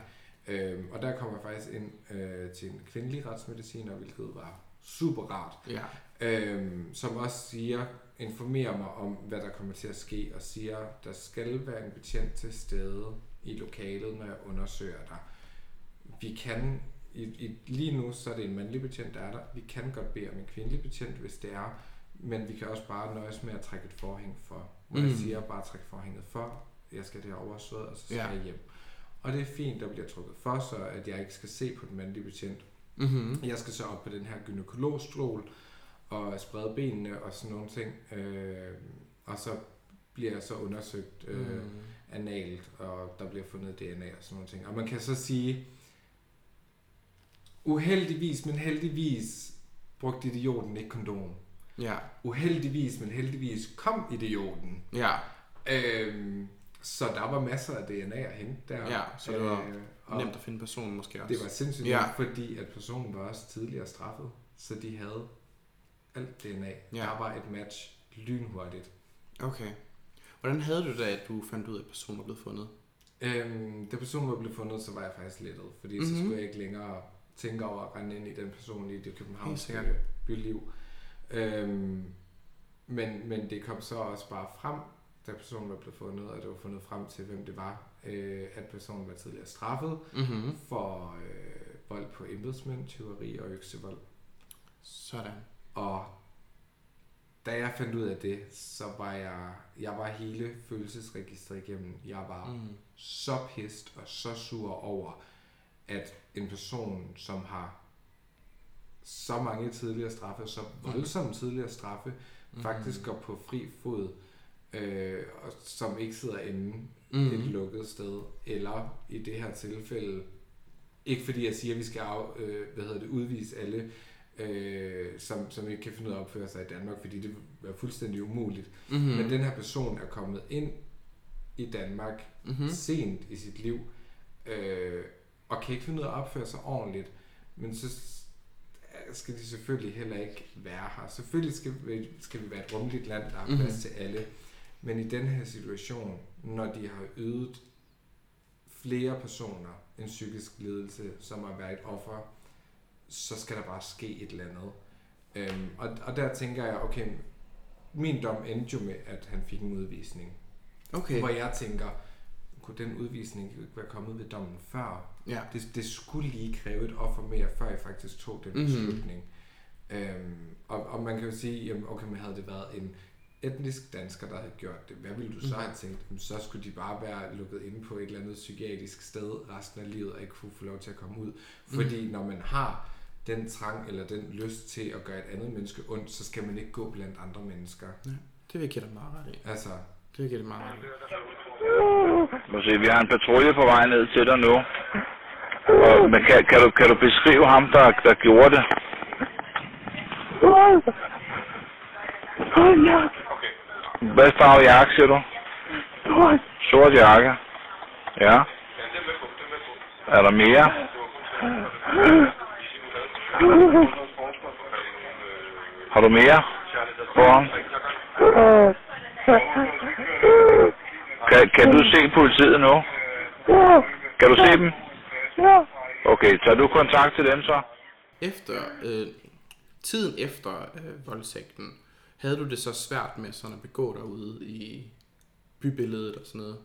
Ja. Øh, og der kommer jeg faktisk ind øh, til en kvindelig retsmediciner, hvilket var super rart, ja. øhm, som også siger, informerer mig om, hvad der kommer til at ske, og siger, der skal være en betjent til stede i lokalet, når jeg undersøger dig. Vi kan, i, i, lige nu så er det en mandlig betjent, der er der, vi kan godt bede om en kvindelig betjent, hvis det er, men vi kan også bare nøjes med at trække et forhæng for, hvor mm. jeg siger, bare træk forhænget for, jeg skal derovre og så, og så skal ja. jeg hjem. Og det er fint, der bliver trukket for, så at jeg ikke skal se på den mandlige betjent. Mm-hmm. Jeg skal så op på den her gynekologstol og sprede benene og sådan nogle ting, øh, og så bliver jeg så undersøgt øh, mm. analt, og der bliver fundet D N A og sådan nogle ting. Og man kan så sige, uheldigvis, men heldigvis brugte idioten ikke kondom. Ja. Uheldigvis, men heldigvis kom idioten. Ja. Øhm, så der var masser af D N A at hente der. Ja, så det var øh, nemt at finde personen måske også. Det var sindssygt ja. nemt, fordi at personen var også tidligere straffet, så de havde alt D N A. Ja. Der var et match lynhurtigt. Okay. Hvordan havde du det, at du fandt ud af, at personen var blevet fundet? Øhm, da personen var blevet fundet, så var jeg faktisk lettet, fordi mm-hmm. så skulle jeg ikke længere tænke over at rende ind i den person i det københavnske byliv. Øhm, men, men det kom så også bare frem, da personen var blevet fundet, og det var fundet frem til, hvem det var, øh, at personen var tidligere straffet mm-hmm. for øh, vold på embedsmænd, tyveri og øksevold. Sådan. Og da jeg fandt ud af det, så var jeg, jeg var hele følelsesregistret igennem. Jeg var mm. så pissed og så sur over, at en person, som har så mange tidligere straffe, så voldsomme tidligere straffe, mm. faktisk går på fri fod, øh, og som ikke sidder inde mm. et lukket sted, eller i det her tilfælde, ikke fordi jeg siger, at vi skal af, øh, hvad hedder det, udvise alle, Øh, som, som ikke kan finde ud af at opføre sig i Danmark, fordi det var fuldstændig umuligt. Mm-hmm. Men den her person er kommet ind i Danmark mm-hmm. sent i sit liv, øh, og kan ikke finde ud af at opføre sig ordentligt, men så skal de selvfølgelig heller ikke være her. Selvfølgelig skal vi, skal vi være et rummeligt land, der har plads mm-hmm. til alle. Men i den her situation, når de har ydet flere personer en psykisk lidelse, som har været et offer, så skal der bare ske et eller andet. Øhm, og, og der tænker jeg, okay, min dom endte jo med, at han fik en udvisning. Okay. Hvor jeg tænker, kunne den udvisning ikke være kommet ved dommen før? Ja. Det, det skulle lige kræve et offer mere, før jeg faktisk tog den beslutning. Mm-hmm. Øhm, og, og man kan jo sige, jamen, okay, men havde det været en etnisk dansker, der havde gjort det, hvad ville du så mm-hmm. have tænkt? Jamen, så skulle de bare være lukket inde på et eller andet psykiatrisk sted resten af livet, og ikke kunne få lov til at komme ud. Fordi mm-hmm. når man har den trang eller den lyst til at gøre et andet menneske ondt, så skal man ikke gå blandt andre mennesker. Ja, det vil give dig meget ret i. Altså, det vil give dig meget ret i. Må se, vi har en patrulje på vej ned til dig nu. Og, men kan, kan, du, kan du beskrive ham, der, der gjorde det? Hvad farve jakke, siger du? Sort. Sort jakke. Ja. Er der mere? Har du mere på ham? Kan, kan du se politiet nu? Kan du se dem? Okay, tager du kontakt til dem så? Efter øh, tiden efter øh, voldtægten, havde du det så svært med sådan at begå dig ude i bybilledet og sådan noget?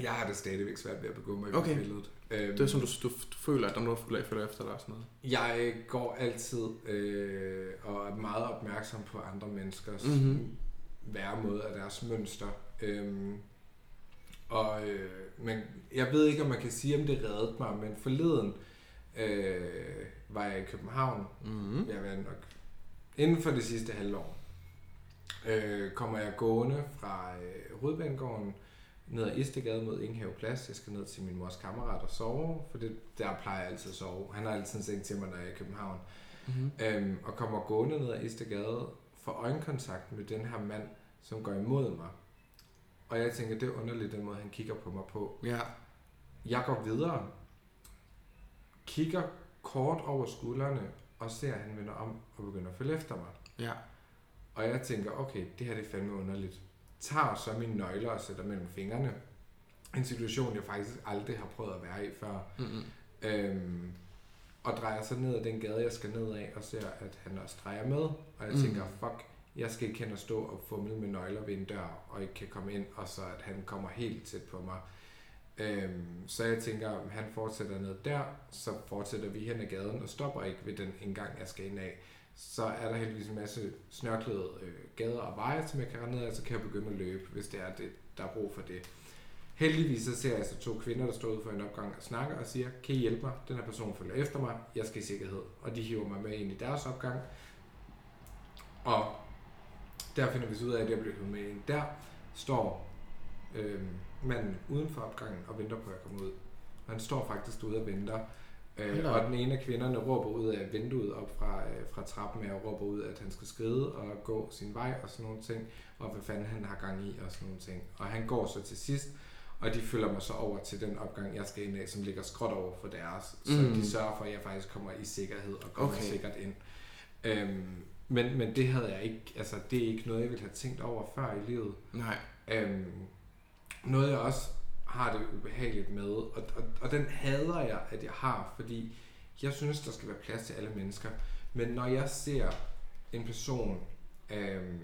Jeg har det stadigvæk svært ved at begå mig i okay. billedet. Det er som du, du, du føler, at der er noget, du føler efter dig og sådan noget? Jeg går altid øh, og er meget opmærksom på andre menneskers mm-hmm. væremåde og deres mønster. Øhm, og, øh, men jeg ved ikke, om man kan sige, om det reddede mig, men forleden øh, var jeg i København. Mm-hmm. Jeg var nok inden for det sidste halvår. Øh, kommer jeg gående fra øh, Rydbændegården ned ad Istegade mod Ingenhav Plads. Jeg skal ned til min mors kammerat og sove, for det, der plejer jeg altid at sove. Han har altid en seng til mig, når jeg er i København. Mm-hmm. Øhm, og kommer gående ned ad Istegade, får øjenkontakt med den her mand, som går imod mig. Og jeg tænker, det er underligt, den måde han kigger på mig på. Ja. Jeg går videre, kigger kort over skuldrene, og ser, at han vender om og begynder at følge efter mig. Ja. Og jeg tænker, okay, det her det er fandme underligt. Tager så mine nøgler og sætter mellem fingrene. En situation, jeg faktisk aldrig har prøvet at være i før. Mm-hmm. Øhm, og drejer så ned ad den gade, jeg skal ned af, og ser, at han også drejer med. Og jeg tænker, mm. fuck, jeg skal ikke hen og stå og fumle med nøgler ved en dør, og ikke kan komme ind, og så at han kommer helt tæt på mig. Øhm, så jeg tænker, at han fortsætter ned der, så fortsætter vi hen ad gaden, og stopper ikke ved den engang, jeg skal ind af. Så er der heldigvis en masse snørklede øh, gader og veje, som jeg kan rende ned af, så kan jeg begynde at løbe, hvis det er det, der er brug for det. Heldigvis så ser jeg så to kvinder, der står ude for en opgang og snakker og siger, kan I hjælpe mig? Den her person følger efter mig, jeg skal i sikkerhed. Og de hiver mig med ind i deres opgang. Og der finder vi så ud af, at jeg bliver med ind der, står øh, manden uden for opgangen og venter på at komme ud. Og han står faktisk ude og venter. Øh, og den ene af kvinderne råber ud af vinduet op fra, øh, fra trappen og råber ud, at han skal skride og gå sin vej og sådan nogle ting. Og hvad fanden han har gang i og sådan nogle ting. Og han går så til sidst, og de følger mig så over til den opgang, jeg skal ind af, som ligger skråt over for deres. Mm. Så de sørger for, at jeg faktisk kommer i sikkerhed og kommer okay. sikkert ind. Øhm, men, men det havde jeg ikke, altså det er ikke noget, jeg ville have tænkt over før i livet. Nej. Øhm, noget jeg også har det ubehageligt med, og, og, og den hader jeg, at jeg har, fordi jeg synes, der skal være plads til alle mennesker. Men når jeg ser en person, øhm,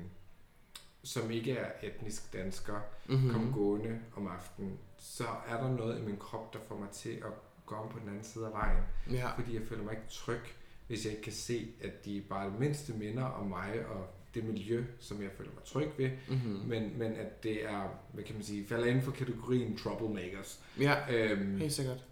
som ikke er etnisk dansker, mm-hmm. komme gående om aftenen, så er der noget i min krop, der får mig til at gå om på den anden side af vejen. Ja. Fordi jeg føler mig ikke tryg, hvis jeg ikke kan se, at de bare det mindste minder om mig og det miljø, som jeg føler mig tryg ved, mm-hmm. men, men at det er, hvad kan man sige, falder inden for kategorien troublemakers. Ja, øhm, helt sikkert.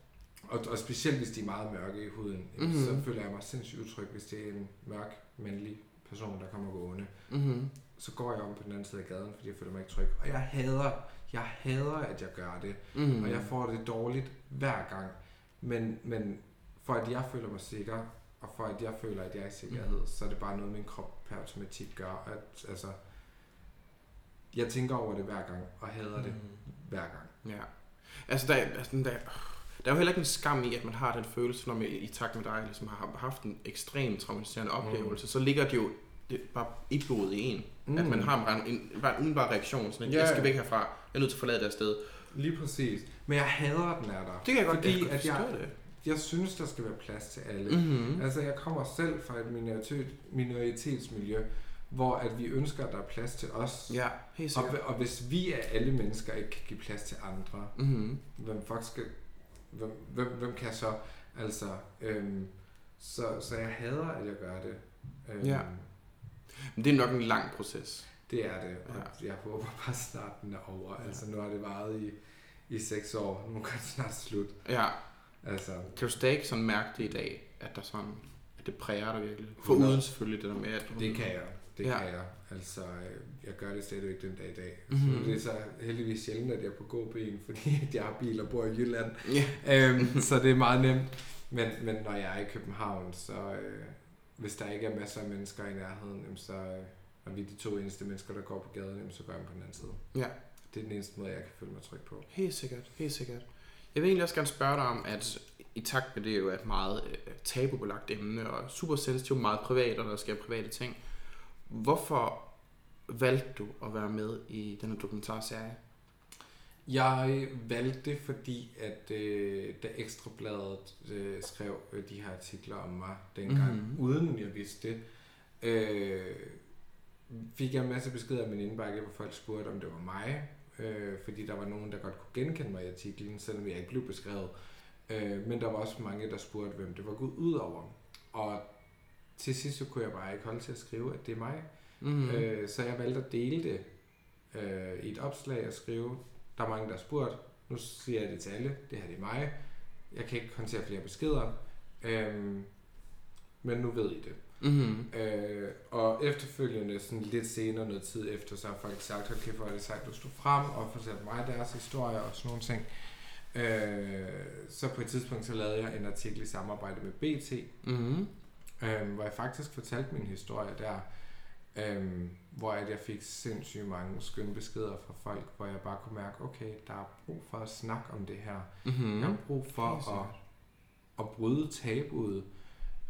Og, og specielt hvis de er meget mørke i huden, mm-hmm. så føler jeg mig sindssygt utryg, hvis det er en mørk, mandlig person, der kommer gående. Mm-hmm. Så går jeg om på den anden side af gaden, fordi jeg føler mig ikke tryg. Og jeg hader, jeg hader, at jeg gør det. Mm-hmm. Og jeg får det dårligt hver gang. Men, men for at jeg føler mig sikker, og for at jeg føler, at jeg er i sikkerhed, mm. så er det bare noget, min krop per automatik gør. At, altså, jeg tænker over det hver gang, og hader det mm. hver gang. Ja. Altså, der, altså, der, der er jo heller ikke en skam i, at man har den følelse, når man i takt med dig ligesom, har haft en ekstrem traumatiserende oplevelse, mm. så ligger det jo det bare et blod i en. Mm. At man har en, en, en udenbar reaktion, sådan at yeah. jeg skal væk herfra, jeg er nødt til at forlade det afsted. Lige præcis. Men jeg hader den af dig. Det kan jeg godt, fordi, jeg, at jeg, det. jeg synes, der skal være plads til alle. Mm-hmm. Altså, jeg kommer selv fra et minoritet, minoritetsmiljø, hvor at vi ønsker, at der er plads til os. Ja, helt sikkert. Og, og hvis vi af alle mennesker ikke kan give plads til andre, mm-hmm. hvem, skal, hvem, hvem, hvem kan så? Altså, øhm, så, så jeg hader, at jeg gør det. Øhm, ja. Men det er nok en lang proces. Det er det, og ja. jeg håber bare snart den er over. Ja. Altså nu har det varet i, i seks år, nu kan det snart slut. Ja. Altså. Kan du stadig sådan mærke det i dag, at der sådan, at det præger dig virkelig? For uden selvfølgelig det der med, at det kan jeg, det ja. kan jeg. Altså, jeg gør det stadigvæk den dag i dag. Altså, mm-hmm. Det er så heldigvis sjældent, at jeg er på gåben, fordi jeg har bil og bor i Jylland. Yeah. Øhm, så det er meget nemt. Men, men når jeg er i København, så... Øh, hvis der ikke er masser af mennesker i nærheden, så, og vi er de to eneste mennesker, der går på gaden, så går jeg på den anden side. Ja. Det er den eneste måde, jeg kan føle mig tryg på. Helt sikkert, helt sikkert. Jeg vil egentlig også gerne spørge dig om, at i takt med det jo er et meget tabubelagt emne, og super sensitivt, meget privat, og der sker private ting. Hvorfor valgte du at være med i den her dokumentarserie? Jeg valgte det, fordi at øh, da Ekstrabladet øh, skrev øh, de her artikler om mig dengang, mm-hmm. uden jeg vidste det, øh, fik jeg en masse beskeder af min indbakke, hvor folk spurgte, om det var mig, øh, fordi der var nogen, der godt kunne genkende mig i artiklen, selvom jeg ikke blev beskrevet. Øh, men der var også mange, der spurgte, hvem det var gået ud over. Og til sidst så kunne jeg bare ikke holde til at skrive, at det er mig. Mm-hmm. Øh, så jeg valgte at dele det øh, i et opslag og skrive... Der er mange, der har spurgt. Nu siger jeg det til alle. Det her det er mig. Jeg kan ikke håndtere flere beskeder. Øhm, men nu ved I det. Mm-hmm. Øh, og efterfølgende, sådan lidt senere, noget tid efter, så har folk sagt, okay, for det sagt, du stod frem og fortalte mig deres historier og sådan nogle ting. Øh, så på et tidspunkt, så lavede jeg en artikel i samarbejde med B T, mm-hmm. øh, hvor jeg faktisk fortalte min historie der. Øhm, hvor at jeg fik sindssygt mange skønne beskeder fra folk, hvor jeg bare kunne mærke, okay, der er brug for at snakke om det her. Mm-hmm. Jeg har brug for at, at bryde tabuet.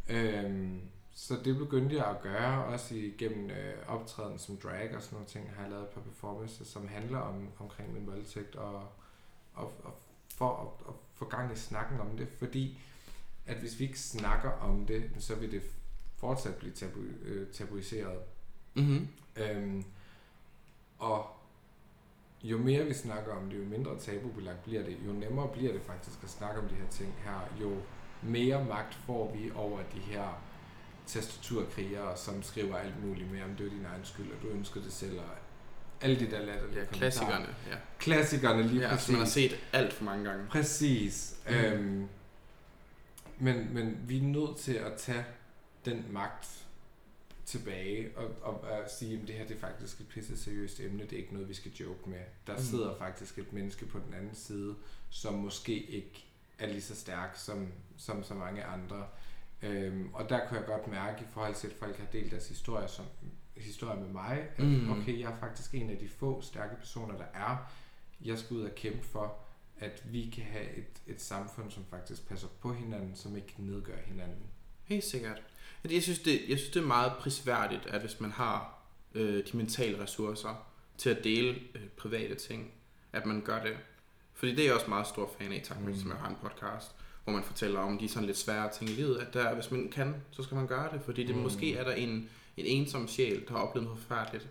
Øhm, så det begyndte jeg at gøre, også igennem øh, optræden som drag og sådan nogle ting. Jeg har lavet et par performances, som handler om omkring min voldtægt, og, og, og for at få gang i snakken om det, fordi at hvis vi ikke snakker om det, så vil det fortsat blive tabu, øh, tabuiseret. Mm-hmm. Øhm, og jo mere vi snakker om det, jo mindre tabubelagt bliver det, jo nemmere bliver det faktisk at snakke om de her ting her, jo mere magt får vi over de her tastaturkrigere, som skriver alt muligt med, om det er din egen skyld, og du ønsker det selv, og alle de der latterlige ja, klassikerne, ja. klassikerne lige ja, præcis. Man har set alt for mange gange. Præcis. Mm. Øhm, men, men vi er nødt til at tage den magt tilbage og, og, og sige, at det her det er faktisk et pisse seriøst emne, det er ikke noget, vi skal joke med. Der sidder mm. faktisk et menneske på den anden side, som måske ikke er lige så stærk som, som så mange andre. Øhm, og der kunne jeg godt mærke i forhold til, at folk har delt deres historier, som, historier med mig, at mm. okay, jeg er faktisk en af de få stærke personer, der er. Jeg skal ud og kæmpe for, at vi kan have et, et samfund, som faktisk passer på hinanden, som ikke nedgør hinanden. Helt sikkert. Jeg synes, det, jeg synes, det er meget prisværdigt, at hvis man har øh, de mentale ressourcer til at dele øh, private ting, at man gør det. Fordi det er jeg også meget stor fan af, tak mm. som jeg har en podcast, hvor man fortæller om de sådan lidt svære ting i livet, at der, hvis man kan, så skal man gøre det. Fordi det mm. måske er der en, en ensom sjæl, der har oplevet noget forfærdeligt,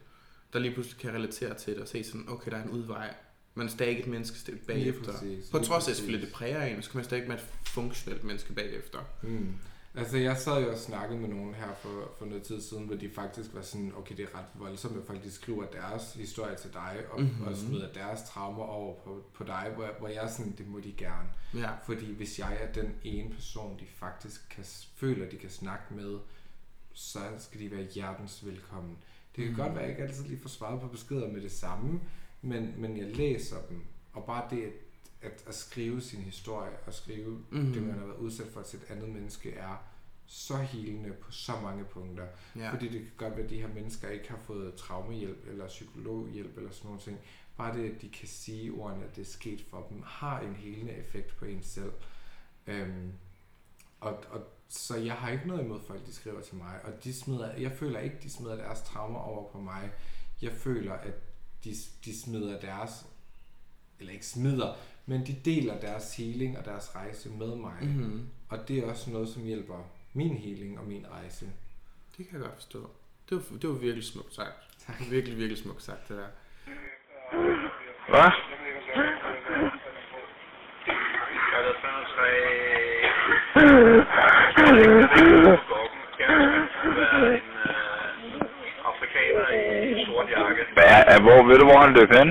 der lige pludselig kan relatere til det og se sådan, okay, der er en udvej. Man er stadig ikke et menneske bagefter. Præcis, på trods af at selvfølgelig det præger en, så kan man stadig være et funktionelt menneske bagefter. Mm. Altså jeg sad jo og snakkede med nogen her for, for noget tid siden, hvor de faktisk var sådan, okay, det er ret voldsomt, at folk de skriver deres historie til dig, og, mm-hmm. og smider deres traumer over på, på dig, hvor, hvor jeg sådan, det må de gerne. Ja. Fordi hvis jeg er den ene person, de faktisk kan, føler, de kan snakke med, så skal de være hjertens velkommen. Det kan mm. godt være, at jeg ikke altid lige får svaret på beskeder med det samme, men, men jeg læser dem, og bare det, At, at skrive sin historie og skrive mm-hmm. det, man har været udsat for til et andet menneske, er så helende på så mange punkter. Ja. Fordi det kan godt være, at de her mennesker ikke har fået traumehjælp eller psykologhjælp eller sådan nogle ting. Bare det, at de kan sige ordene, at det er sket for dem, har en helende effekt på en selv. Øhm, og, og, så jeg har ikke noget imod folk, de skriver til mig. Og de smider, jeg føler ikke, de smider deres traumer over på mig. Jeg føler, at de, de smider deres, eller ikke smider, men de deler deres healing og deres rejse med mig. Mm-hmm. Og det er også noget, som hjælper min healing og min rejse. Det kan jeg godt forstå. Det var, det var virkelig smukt sagt. Tak. Det var virkelig, virkelig smukt sagt, det der. Hvad? Hvad? Hvor ved du, hvor han løb hen?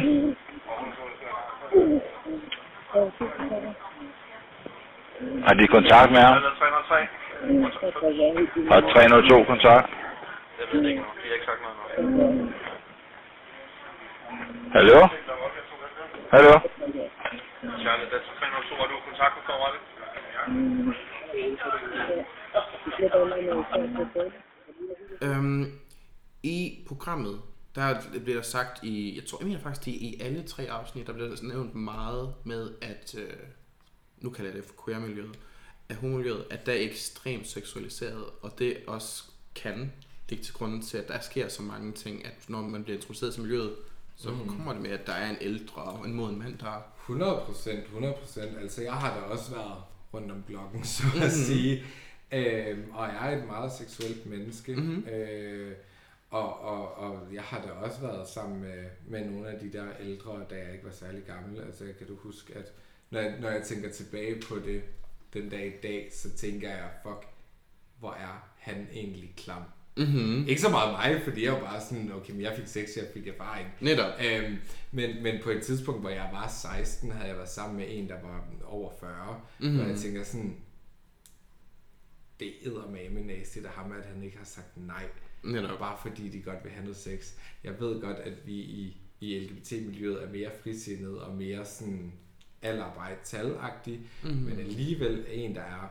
Har de kontakt med ham? Har tre nul to kontakt? Jeg ved ikke, vi har ikke sagt noget. Hallo? Hallo? Charlie, det er tre nul to, har du kontakt med forrettet? Øhm, I programmet, der bliver der sagt i, jeg tror, jeg mener faktisk, det er i alle tre afsnit, der bliver der nævnt meget med, at øh, nu kalder jeg det for queer-miljøet, at homomiljøet, at der er ekstremt seksualiseret, og det også kan ligge til grunden til, at der sker så mange ting, at når man bliver introduceret til miljøet, så mm. kommer det med, at der er en ældre og en moden mand, der... hundrede procent, hundrede procent. Altså, jeg har da også været rundt om blokken, så at mm. sige, øhm, og jeg er et meget seksuelt menneske, mm. øh, Og, og, og jeg har da også været sammen med, med nogle af de der ældre, da jeg ikke var særlig gammel. Altså jeg kan du huske, at når jeg, når jeg tænker tilbage på det den dag i dag, så tænker jeg, fuck, hvor er han egentlig klam. Mm-hmm. Ikke så meget mig, fordi jeg var bare sådan, okay, men jeg fik sex, jeg fik erfaring. Netop. Øhm, men, men på et tidspunkt, hvor jeg var seksten, havde jeg været sammen med en, der var over fyrre. Mm-hmm. Og jeg tænker sådan, det er eddermame næstigt af ham, at han ikke har sagt nej. Netop. Bare fordi de godt vil have noget sex. Jeg ved godt, at vi i, i L G B T-miljøet er mere frisindede og mere sådan alarbejdstalagtige, mm-hmm. men alligevel er en, der er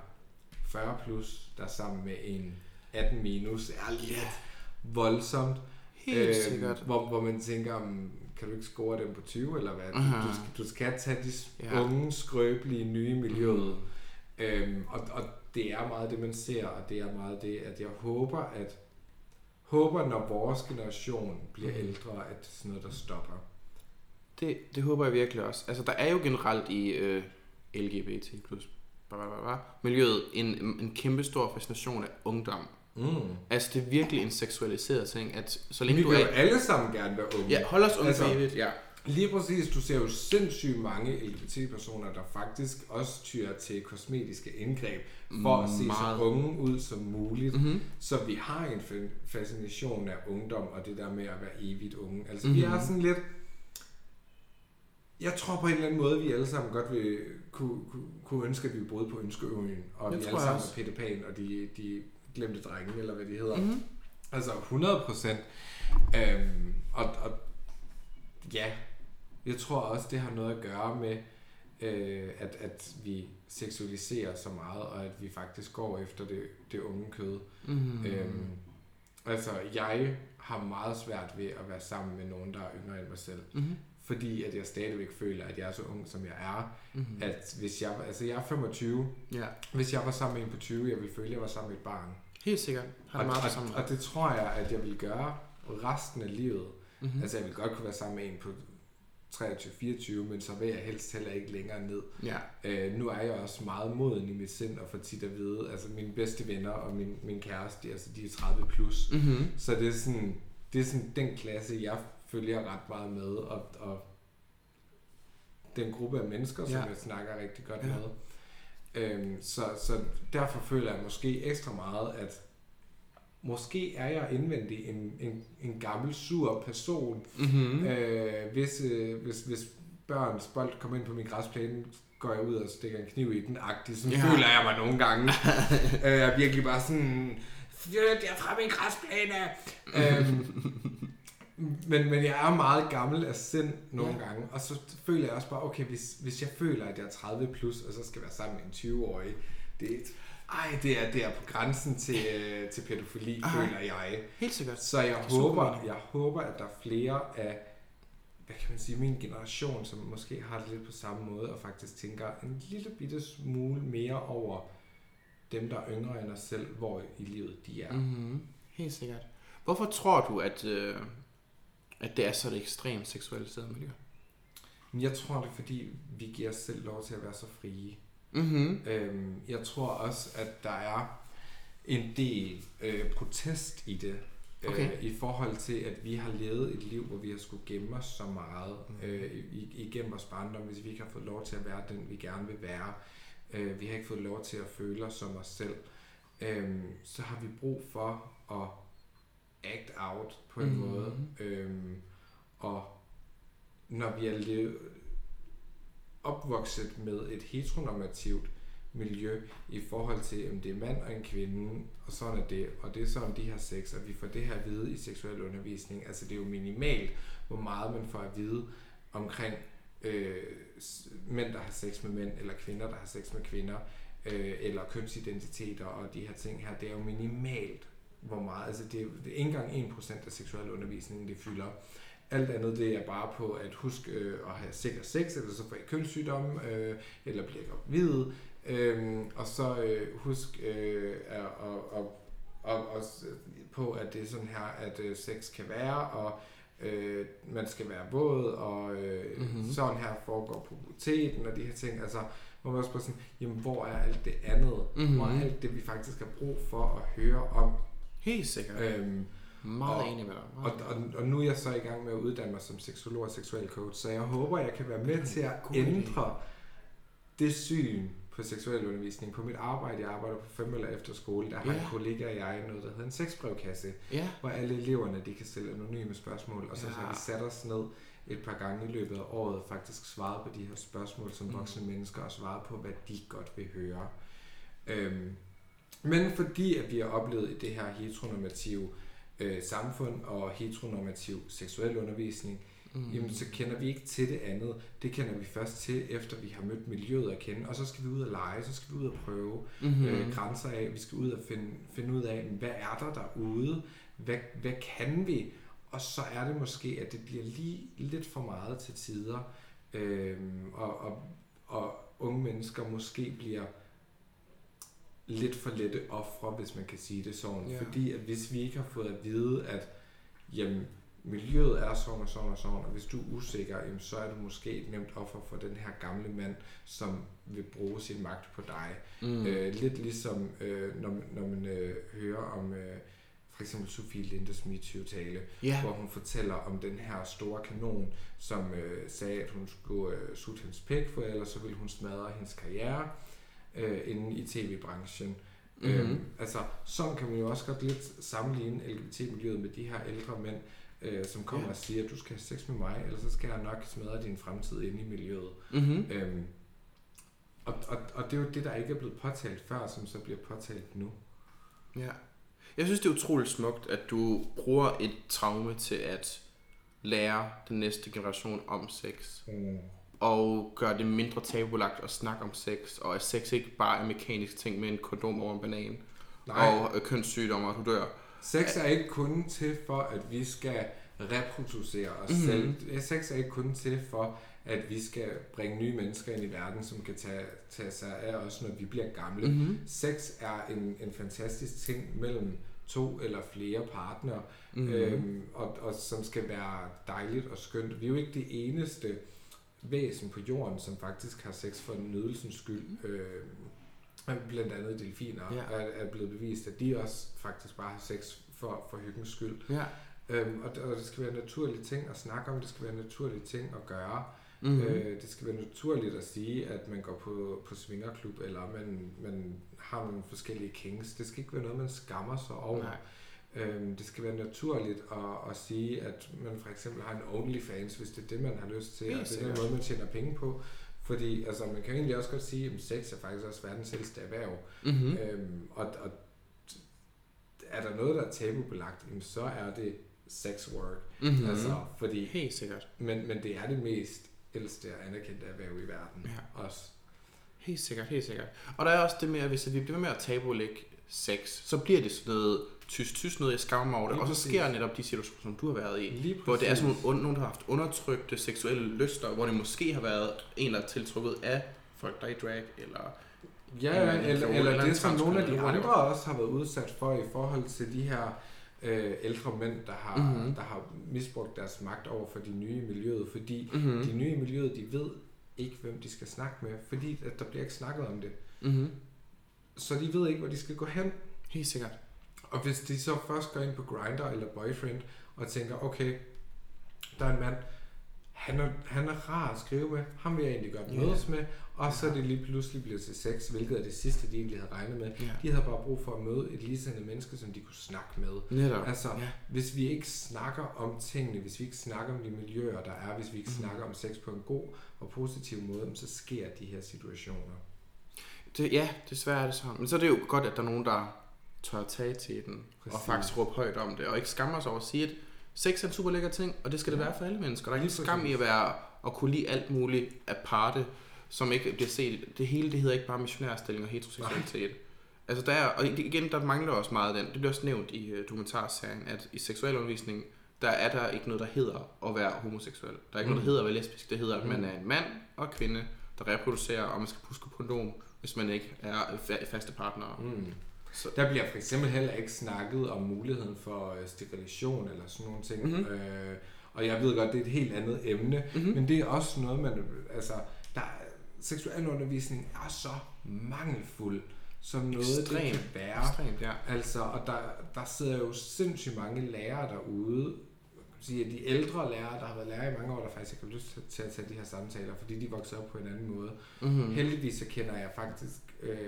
fyrre plus, der er sammen med en atten minus, er lidt yeah. voldsomt. Helt øh, sikkert. Hvor, hvor man tænker, kan du ikke score dem på tyve, eller hvad? Uh-huh. Du, skal, du skal tage de unge, ja. skrøbelige, nye miljøet. Mm. Øhm, og, og det er meget det, man ser, og det er meget det, at jeg håber, at håber, når vores generation bliver ældre, at det er sådan noget, der stopper. Det, det håber jeg virkelig også. Altså, der er jo generelt i øh, L G B T plus, miljøet, en, en kæmpe stor fascination af ungdom. Mm. Altså, det er virkelig en seksualiseret ting, at så længe vi du er... Vi vil jo alle sammen gerne være unge. Ja, hold os unge, altså, David. Ja. Lige præcis, du ser jo sindssygt mange L G B T-personer, der faktisk også tyrer til kosmetiske indgreb, for at se meget så unge ud som muligt. Mm-hmm. Så vi har en fascination af ungdom, og det der med at være evigt unge. Altså mm-hmm. vi er sådan lidt... Jeg tror på en eller anden måde, vi alle sammen godt vil kunne, kunne, kunne ønske, at vi boede på Ønskeøvningen, og jeg vi alle sammen er Peter Pan og de, de glemte drenge, eller hvad de hedder. Mm-hmm. Altså hundrede procent. Øhm, og, og ja, jeg tror også, det har noget at gøre med, øh, at, at vi seksualiserer så meget, og at vi faktisk går efter det, det unge kød. Mm. Øhm, altså, jeg har meget svært ved at være sammen med nogen, der er yngre end mig selv. Mm. Fordi at jeg stadigvæk føler, at jeg er så ung, som jeg er. Mm-hmm. At hvis jeg, altså jeg er femogtyve. Ja. Hvis jeg var sammen med en på tyve, jeg ville føle, at jeg var sammen med et barn. Helt sikkert. Har det og, meget og, og, og det tror jeg, at jeg vil gøre resten af livet. Mm-hmm. Altså jeg vil godt kunne være sammen med en på treogtyve fireogtyve, men så vil jeg helst heller ikke længere ned. Ja. Øh, nu er jeg også meget moden i mit sind og får tit at vide. Altså mine bedste venner og min, min kæreste, altså de er tredive plus. Mm-hmm. Så det er, sådan, det er sådan den klasse, jeg følger ret meget med, og, og den gruppe af mennesker, som ja. jeg snakker rigtig godt ja. med. Øhm, så, så derfor føler jeg måske ekstra meget, at måske er jeg indvendig en, en, en gammel, sur person. Mm-hmm. Øh, hvis, øh, hvis, hvis børns bold kommer ind på min græsplæne, går jeg ud og stikker en kniv i den agtige. Sådan ja. føler jeg mig nogle gange. øh, jeg er virkelig bare sådan, det er fra min græsplæne! øhm, Men, men jeg er meget gammel af sind nogle ja. gange, og så føler jeg også bare, okay, hvis, hvis jeg føler, at jeg er tredive plus, og så skal være sammen med en tyve-årig, det er, ej, det er, det er på grænsen til, til pædofili, ej. føler jeg. Helt sikkert. Så jeg håber, jeg håber, at der er flere af, hvad kan man sige, min generation, som måske har det lidt på samme måde, og faktisk tænker en lille bitte smule mere over dem, der er yngre end os selv, hvor i livet de er. Mm-hmm. Helt sikkert. Hvorfor tror du, at... Øh At det er så et ekstremt seksualiseret miljø? Jeg tror det er, fordi vi giver os selv lov til at være så frie. Mm-hmm. Øhm, jeg tror også, at der er en del øh, protest i det. Okay. Øh, I forhold til, at vi har levet et liv, hvor vi har skulle gemme os så meget. Mm. Øh, igennem vores barndom, hvis vi ikke har fået lov til at være den, vi gerne vil være. Øh, vi har ikke fået lov til at føle os som os selv. Øh, så har vi brug for at act out på en mm-hmm. måde, øhm, og når vi er lev- opvokset med et heteronormativt miljø i forhold til, om det er mand og en kvinde, og sådan er det, og det er sådan, de har sex, og vi får det her at vide i seksuel undervisning, altså det er jo minimalt, hvor meget man får at vide omkring øh, mænd, der har sex med mænd, eller kvinder, der har sex med kvinder, øh, eller kønsidentiteter, og de her ting her, det er jo minimalt, hvor meget, altså det er, det er ikke engang en procent af seksuel undervisning, det fylder. Alt andet, det er bare på at huske øh, at have sikker sex, eller så får I kønssygdomme, øh, eller bliver gravide, øh, og så øh, husk øh, og, og, og, og, på, at det er sådan her, at øh, sex kan være, og øh, man skal være våd, og øh, mm-hmm. sådan her foregår puberteten, og de her ting, altså hvor man også bare sådan, jamen hvor er alt det andet? Mm-hmm. Hvor er alt det, vi faktisk har brug for at høre om? Helt sikkert. Øhm, meget enig med dig. Og, og, og nu er jeg så i gang med at uddanne mig som seksolog og seksuel coach, så jeg håber, jeg kan være med mm, til at ændre idé. Det syn på seksuel undervisning. På mit arbejde, jeg arbejder på fem eller efter skole, der yeah. har en kollega og jeg noget, der hedder en sexbrevkasse, yeah. hvor alle eleverne de kan stille anonyme spørgsmål, og så, yeah. så har vi sat os ned et par gange i løbet af året, faktisk svaret på de her spørgsmål som voksne mm. mennesker, og svaret på, hvad de godt vil høre. Øhm, Men fordi at vi har oplevet i det her heteronormative øh, samfund og heteronormativ seksuel undervisning, mm. jamen, så kender vi ikke til det andet. Det kender vi først til, efter vi har mødt miljøet at kende, og så skal vi ud og lege, så skal vi ud og prøve mm-hmm. øh, grænser af, vi skal ud og finde, finde ud af, hvad er der derude, hvad, hvad kan vi, og så er det måske, at det bliver lige lidt for meget til tider, øh, og, og, og unge mennesker måske bliver lidt for lette ofre, hvis man kan sige det sådan. Yeah. Fordi at hvis vi ikke har fået at vide, at jamen, miljøet er sådan og sådan og sådan, og hvis du er usikker, jamen, så er du måske et nemt offer for den her gamle mand, som vil bruge sin magt på dig. Mm. Øh, lidt ligesom, øh, når, når man øh, hører om øh, for eksempel Sofie Lindes MeToo-tale, yeah. hvor hun fortæller om den her store kanon, som øh, sagde, at hun skulle øh, sutte hendes pik, for ellers så ville hun smadre hendes karriere. Øh, inden i tv-branchen. Mm-hmm. Øhm, altså, sådan kan man jo også godt lidt sammenligne L G B T-miljøet med de her ældre mænd, øh, som kommer yeah. og siger, at du skal have sex med mig, eller så skal jeg nok smadre din fremtid inde i miljøet. Mm-hmm. Øhm, og, og, og det er jo det, der ikke er blevet påtalt før, som så bliver påtalt nu. Ja. Jeg synes, det er utroligt smukt, at du bruger et traume til at lære den næste generation om sex. Mm. Og gør det mindre tabulagt at snakke om sex. Og at sex ikke bare er mekanisk ting med en kondom over en banan. Nej. Og kønssygdomme, og du dør. Sex er ikke kun til for, at vi skal reproducere os mm. selv. Sex er ikke kun til for, at vi skal bringe nye mennesker ind i verden, som kan tage, tage sig af os, når vi bliver gamle. Mm-hmm. Sex er en, en fantastisk ting mellem to eller flere partnere, mm-hmm. øhm, og, og som skal være dejligt og skønt. Vi er jo ikke det eneste væsen på jorden, som faktisk har sex for nydelsens skyld. Øh, blandt andet delfiner ja. er, er blevet bevist, at de også faktisk bare har sex for, for hyggens skyld. Ja. Øhm, og, og det skal være en naturlig ting at snakke om, det skal være en naturlig ting at gøre. Mm-hmm. Øh, det skal være naturligt at sige, at man går på, på swingerklub, eller man, man har nogle forskellige kinks. Det skal ikke være noget, man skammer sig over. Øhm, det skal være naturligt at, at sige, at man for eksempel har en OnlyFans, hvis det er det, man har lyst til, og det er den måde, man tjener penge på. Fordi altså, man kan egentlig også godt sige, at sex er faktisk også verdens ældste erhverv. Mm-hmm. Øhm, og, og er der noget, der er tabubelagt, så er det sex work. Mm-hmm. Altså, fordi, helt sikkert. Men, men det er det mest ældste og anerkendte erhverv i verden ja. Også. Helt sikkert, helt sikkert. Og der er også det med, at hvis vi bliver med at tabulægge sex, så bliver det sådan noget tyst-tyst noget, jeg skammer over det. Lige og så præcis. Sker netop de situationer, som du har været i, hvor det er sådan nogle, nogen, der har haft undertrykte seksuelle lyster, hvor det måske har været en eller tiltrukket af folk, der er i drag, eller... Ja, eller, eller, eller, eller det, som nogle af de andre også har været udsat for i forhold til de her øh, ældre mænd, der har, mm-hmm. der har misbrugt deres magt over for de nye i miljøet, fordi mm-hmm. de nye i miljøet, de ved ikke, hvem de skal snakke med, fordi at der bliver ikke snakket om det. Mm-hmm. Så de ved ikke, hvor de skal gå hen. Helt sikkert. Og hvis de så først går ind på Grindr eller Boyfriend og tænker, okay, der er en mand, han er, han er rar at skrive med, ham vil jeg egentlig godt mødes yeah. med, og ja. Så er det lige pludselig blevet til sex, hvilket er det sidste, de egentlig havde regnet med. Ja. De havde bare brug for at møde et ligesandet menneske, som de kunne snakke med. Netop. Altså, ja. Hvis vi ikke snakker om tingene, hvis vi ikke snakker om de miljøer, der er, hvis vi ikke mm-hmm. snakker om sex på en god og positiv måde, så sker de her situationer. Det, ja, desværre er det sådan. Men så er det jo godt, at der er nogen, der tør at tage til den, præcis. Og faktisk råbe højt om det, og ikke skammer sig over at sige, at sex er en super lækker ting, og det skal det ja. Være for alle mennesker. Der er ingen skam i at være og kunne lide alt muligt aparte, som ikke bliver set. Det hele det hedder ikke bare missionærstilling og heteroseksualitet. Altså der er, og igen, der mangler også meget af den. Det bliver også nævnt i uh, dokumentarserien, at i seksualundervisning, der er der ikke noget, der hedder at være homoseksuel. Der er ikke mm. noget, der hedder at være lesbisk. Det hedder, at man er en mand og kvinde, der reproducerer, og man skal puske kondom, hvis man ikke er faste partnere. Mm. Så. Der bliver for eksempel heller ikke snakket om muligheden for sterilisation eller sådan nogle ting. Mm-hmm. Øh, og jeg ved godt, det er et helt andet emne, mm-hmm. men det er også noget, man... Altså, der, seksualundervisning er så mangelfuld, som noget, Extrem. Det kan være. Extremt, ja. Altså, og der, der sidder jo sindssygt mange lærere derude. Sige, at de ældre lærere, der har været lærere i mange år, der faktisk ikke har lyst til at tage de her samtaler, fordi de vokser op på en anden måde. Mm-hmm. Heldigvis så kender jeg faktisk øh,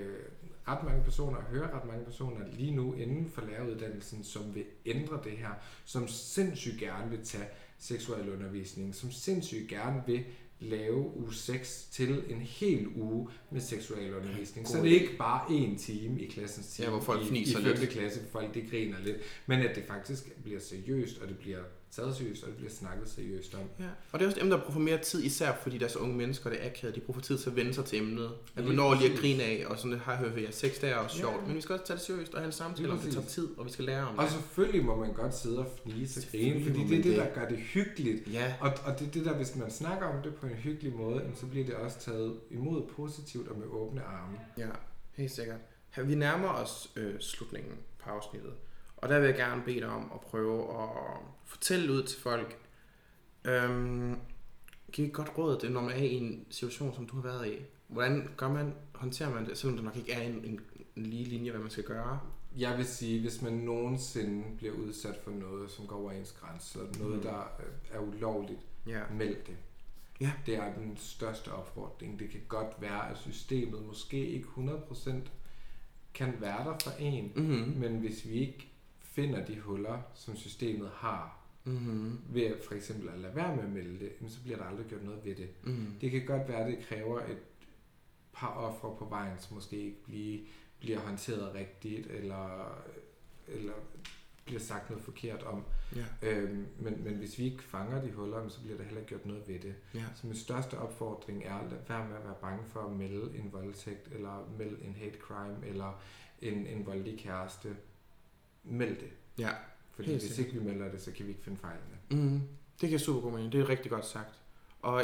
ret mange personer, og hører ret mange personer lige nu inden for læreruddannelsen, som vil ændre det her, som sindssygt gerne vil tage seksuel undervisning, som sindssygt gerne vil lave uge seks til en hel uge med seksuel undervisning. God. Så det er ikke bare en time i klassens time, ja, hvor folk i, i femte klasse, hvor folk det griner lidt, men at det faktisk bliver seriøst, og det bliver taget seriøst, og det bliver snakket seriøst om. Ja. Og det er også et emne, der bruger for mere tid, især fordi der er så unge mennesker, der er akavet, de bruger for tid til at vende sig til emnet. At man når lige at grine af, og sådan lidt, har hørt, at jeg er seks dage og sjovt, ja. Men vi skal også tage det seriøst og have en samtale om, det tager tid, og vi skal lære om det. Og selvfølgelig må man godt sidde og fnise og grine, fordi det er det, der gør det hyggeligt. Ja. Og, og det er det der, hvis man snakker om det på en hyggelig måde, så bliver det også taget imod positivt og med åbne arme. Ja, helt sikkert. Vi nærmer os øh, slutningen på afsnittet. Og der vil jeg gerne bede dig om at prøve at fortælle ud til folk. Øhm, giv et godt råd, det, når man er i en situation, som du har været i. Hvordan gør man, håndterer man det, selvom der nok ikke er en, en, en lige linje, hvad man skal gøre? Jeg vil sige, hvis man nogensinde bliver udsat for noget, som går over ens grænse, eller noget, mm. der er ulovligt, yeah. meld det. Yeah. Det er den største opfordring. Det kan godt være, at systemet måske ikke hundrede procent kan være der for en, mm-hmm. men hvis vi ikke finder de huller, som systemet har, mm-hmm. ved for eksempel at lade være med at melde det, så bliver der aldrig gjort noget ved det. Mm-hmm. Det kan godt være, at det kræver et par ofre på vejen, som måske ikke bliver, bliver håndteret rigtigt, eller eller bliver sagt noget forkert om. Ja. Øhm, men, men hvis vi ikke fanger de huller, så bliver der heller ikke gjort noget ved det. Ja. Så min største opfordring er, at være med at være bange for at melde en voldtægt, eller melde en hate crime, eller en, en voldelig kæreste. Meld det. Ja. Fordi helt hvis sikkert. Ikke vi melder det, så kan vi ikke finde fejlene. Mm. Det kan super god mening. Det er rigtig godt sagt. Og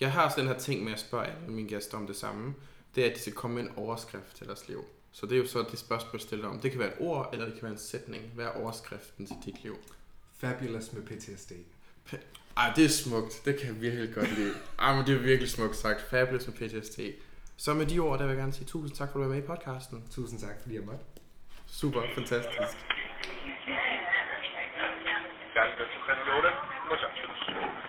jeg har også den her ting med at spørge alle mine gæster om det samme. Det er, at de skal komme med en overskrift til deres liv. Så det er jo så det spørgsmål, jeg stiller om. Det kan være et ord, eller det kan være en sætning. Hvad er overskriften til dit liv? Fabulous med P T S D. P- Ej, det er smukt. Det kan jeg virkelig godt lide. Ej, men det er virkelig smukt sagt. Fabulous med P T S D. Så med de ord, der vil jeg gerne sige tusind tak for at være med i podcasten. Tusind tak, fordi jeg måtte. Super, fantastisk.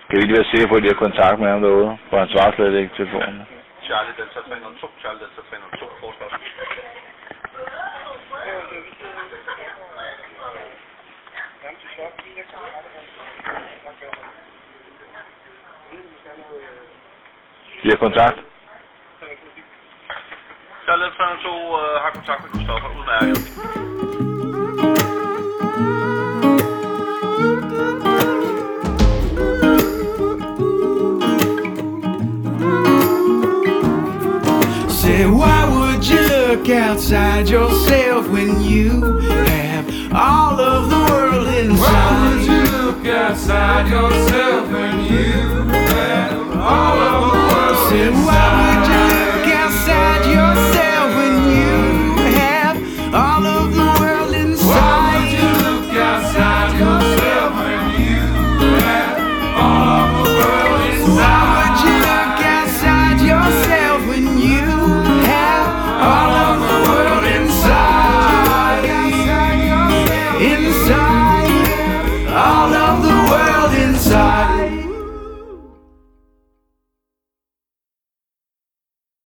Skal vi ikke være sikre på, at de har kontakt med ham derude? For han svarer slet ikke telefonen. Charlie Delta tre nul to, Charlie Delta tre nul to, forstår. De har kontakt. Charlie Delta tre nul to har kontakt med Kristoffer, udmærket. Why would you look outside yourself when you have all of the world inside? Why would you look outside yourself when you have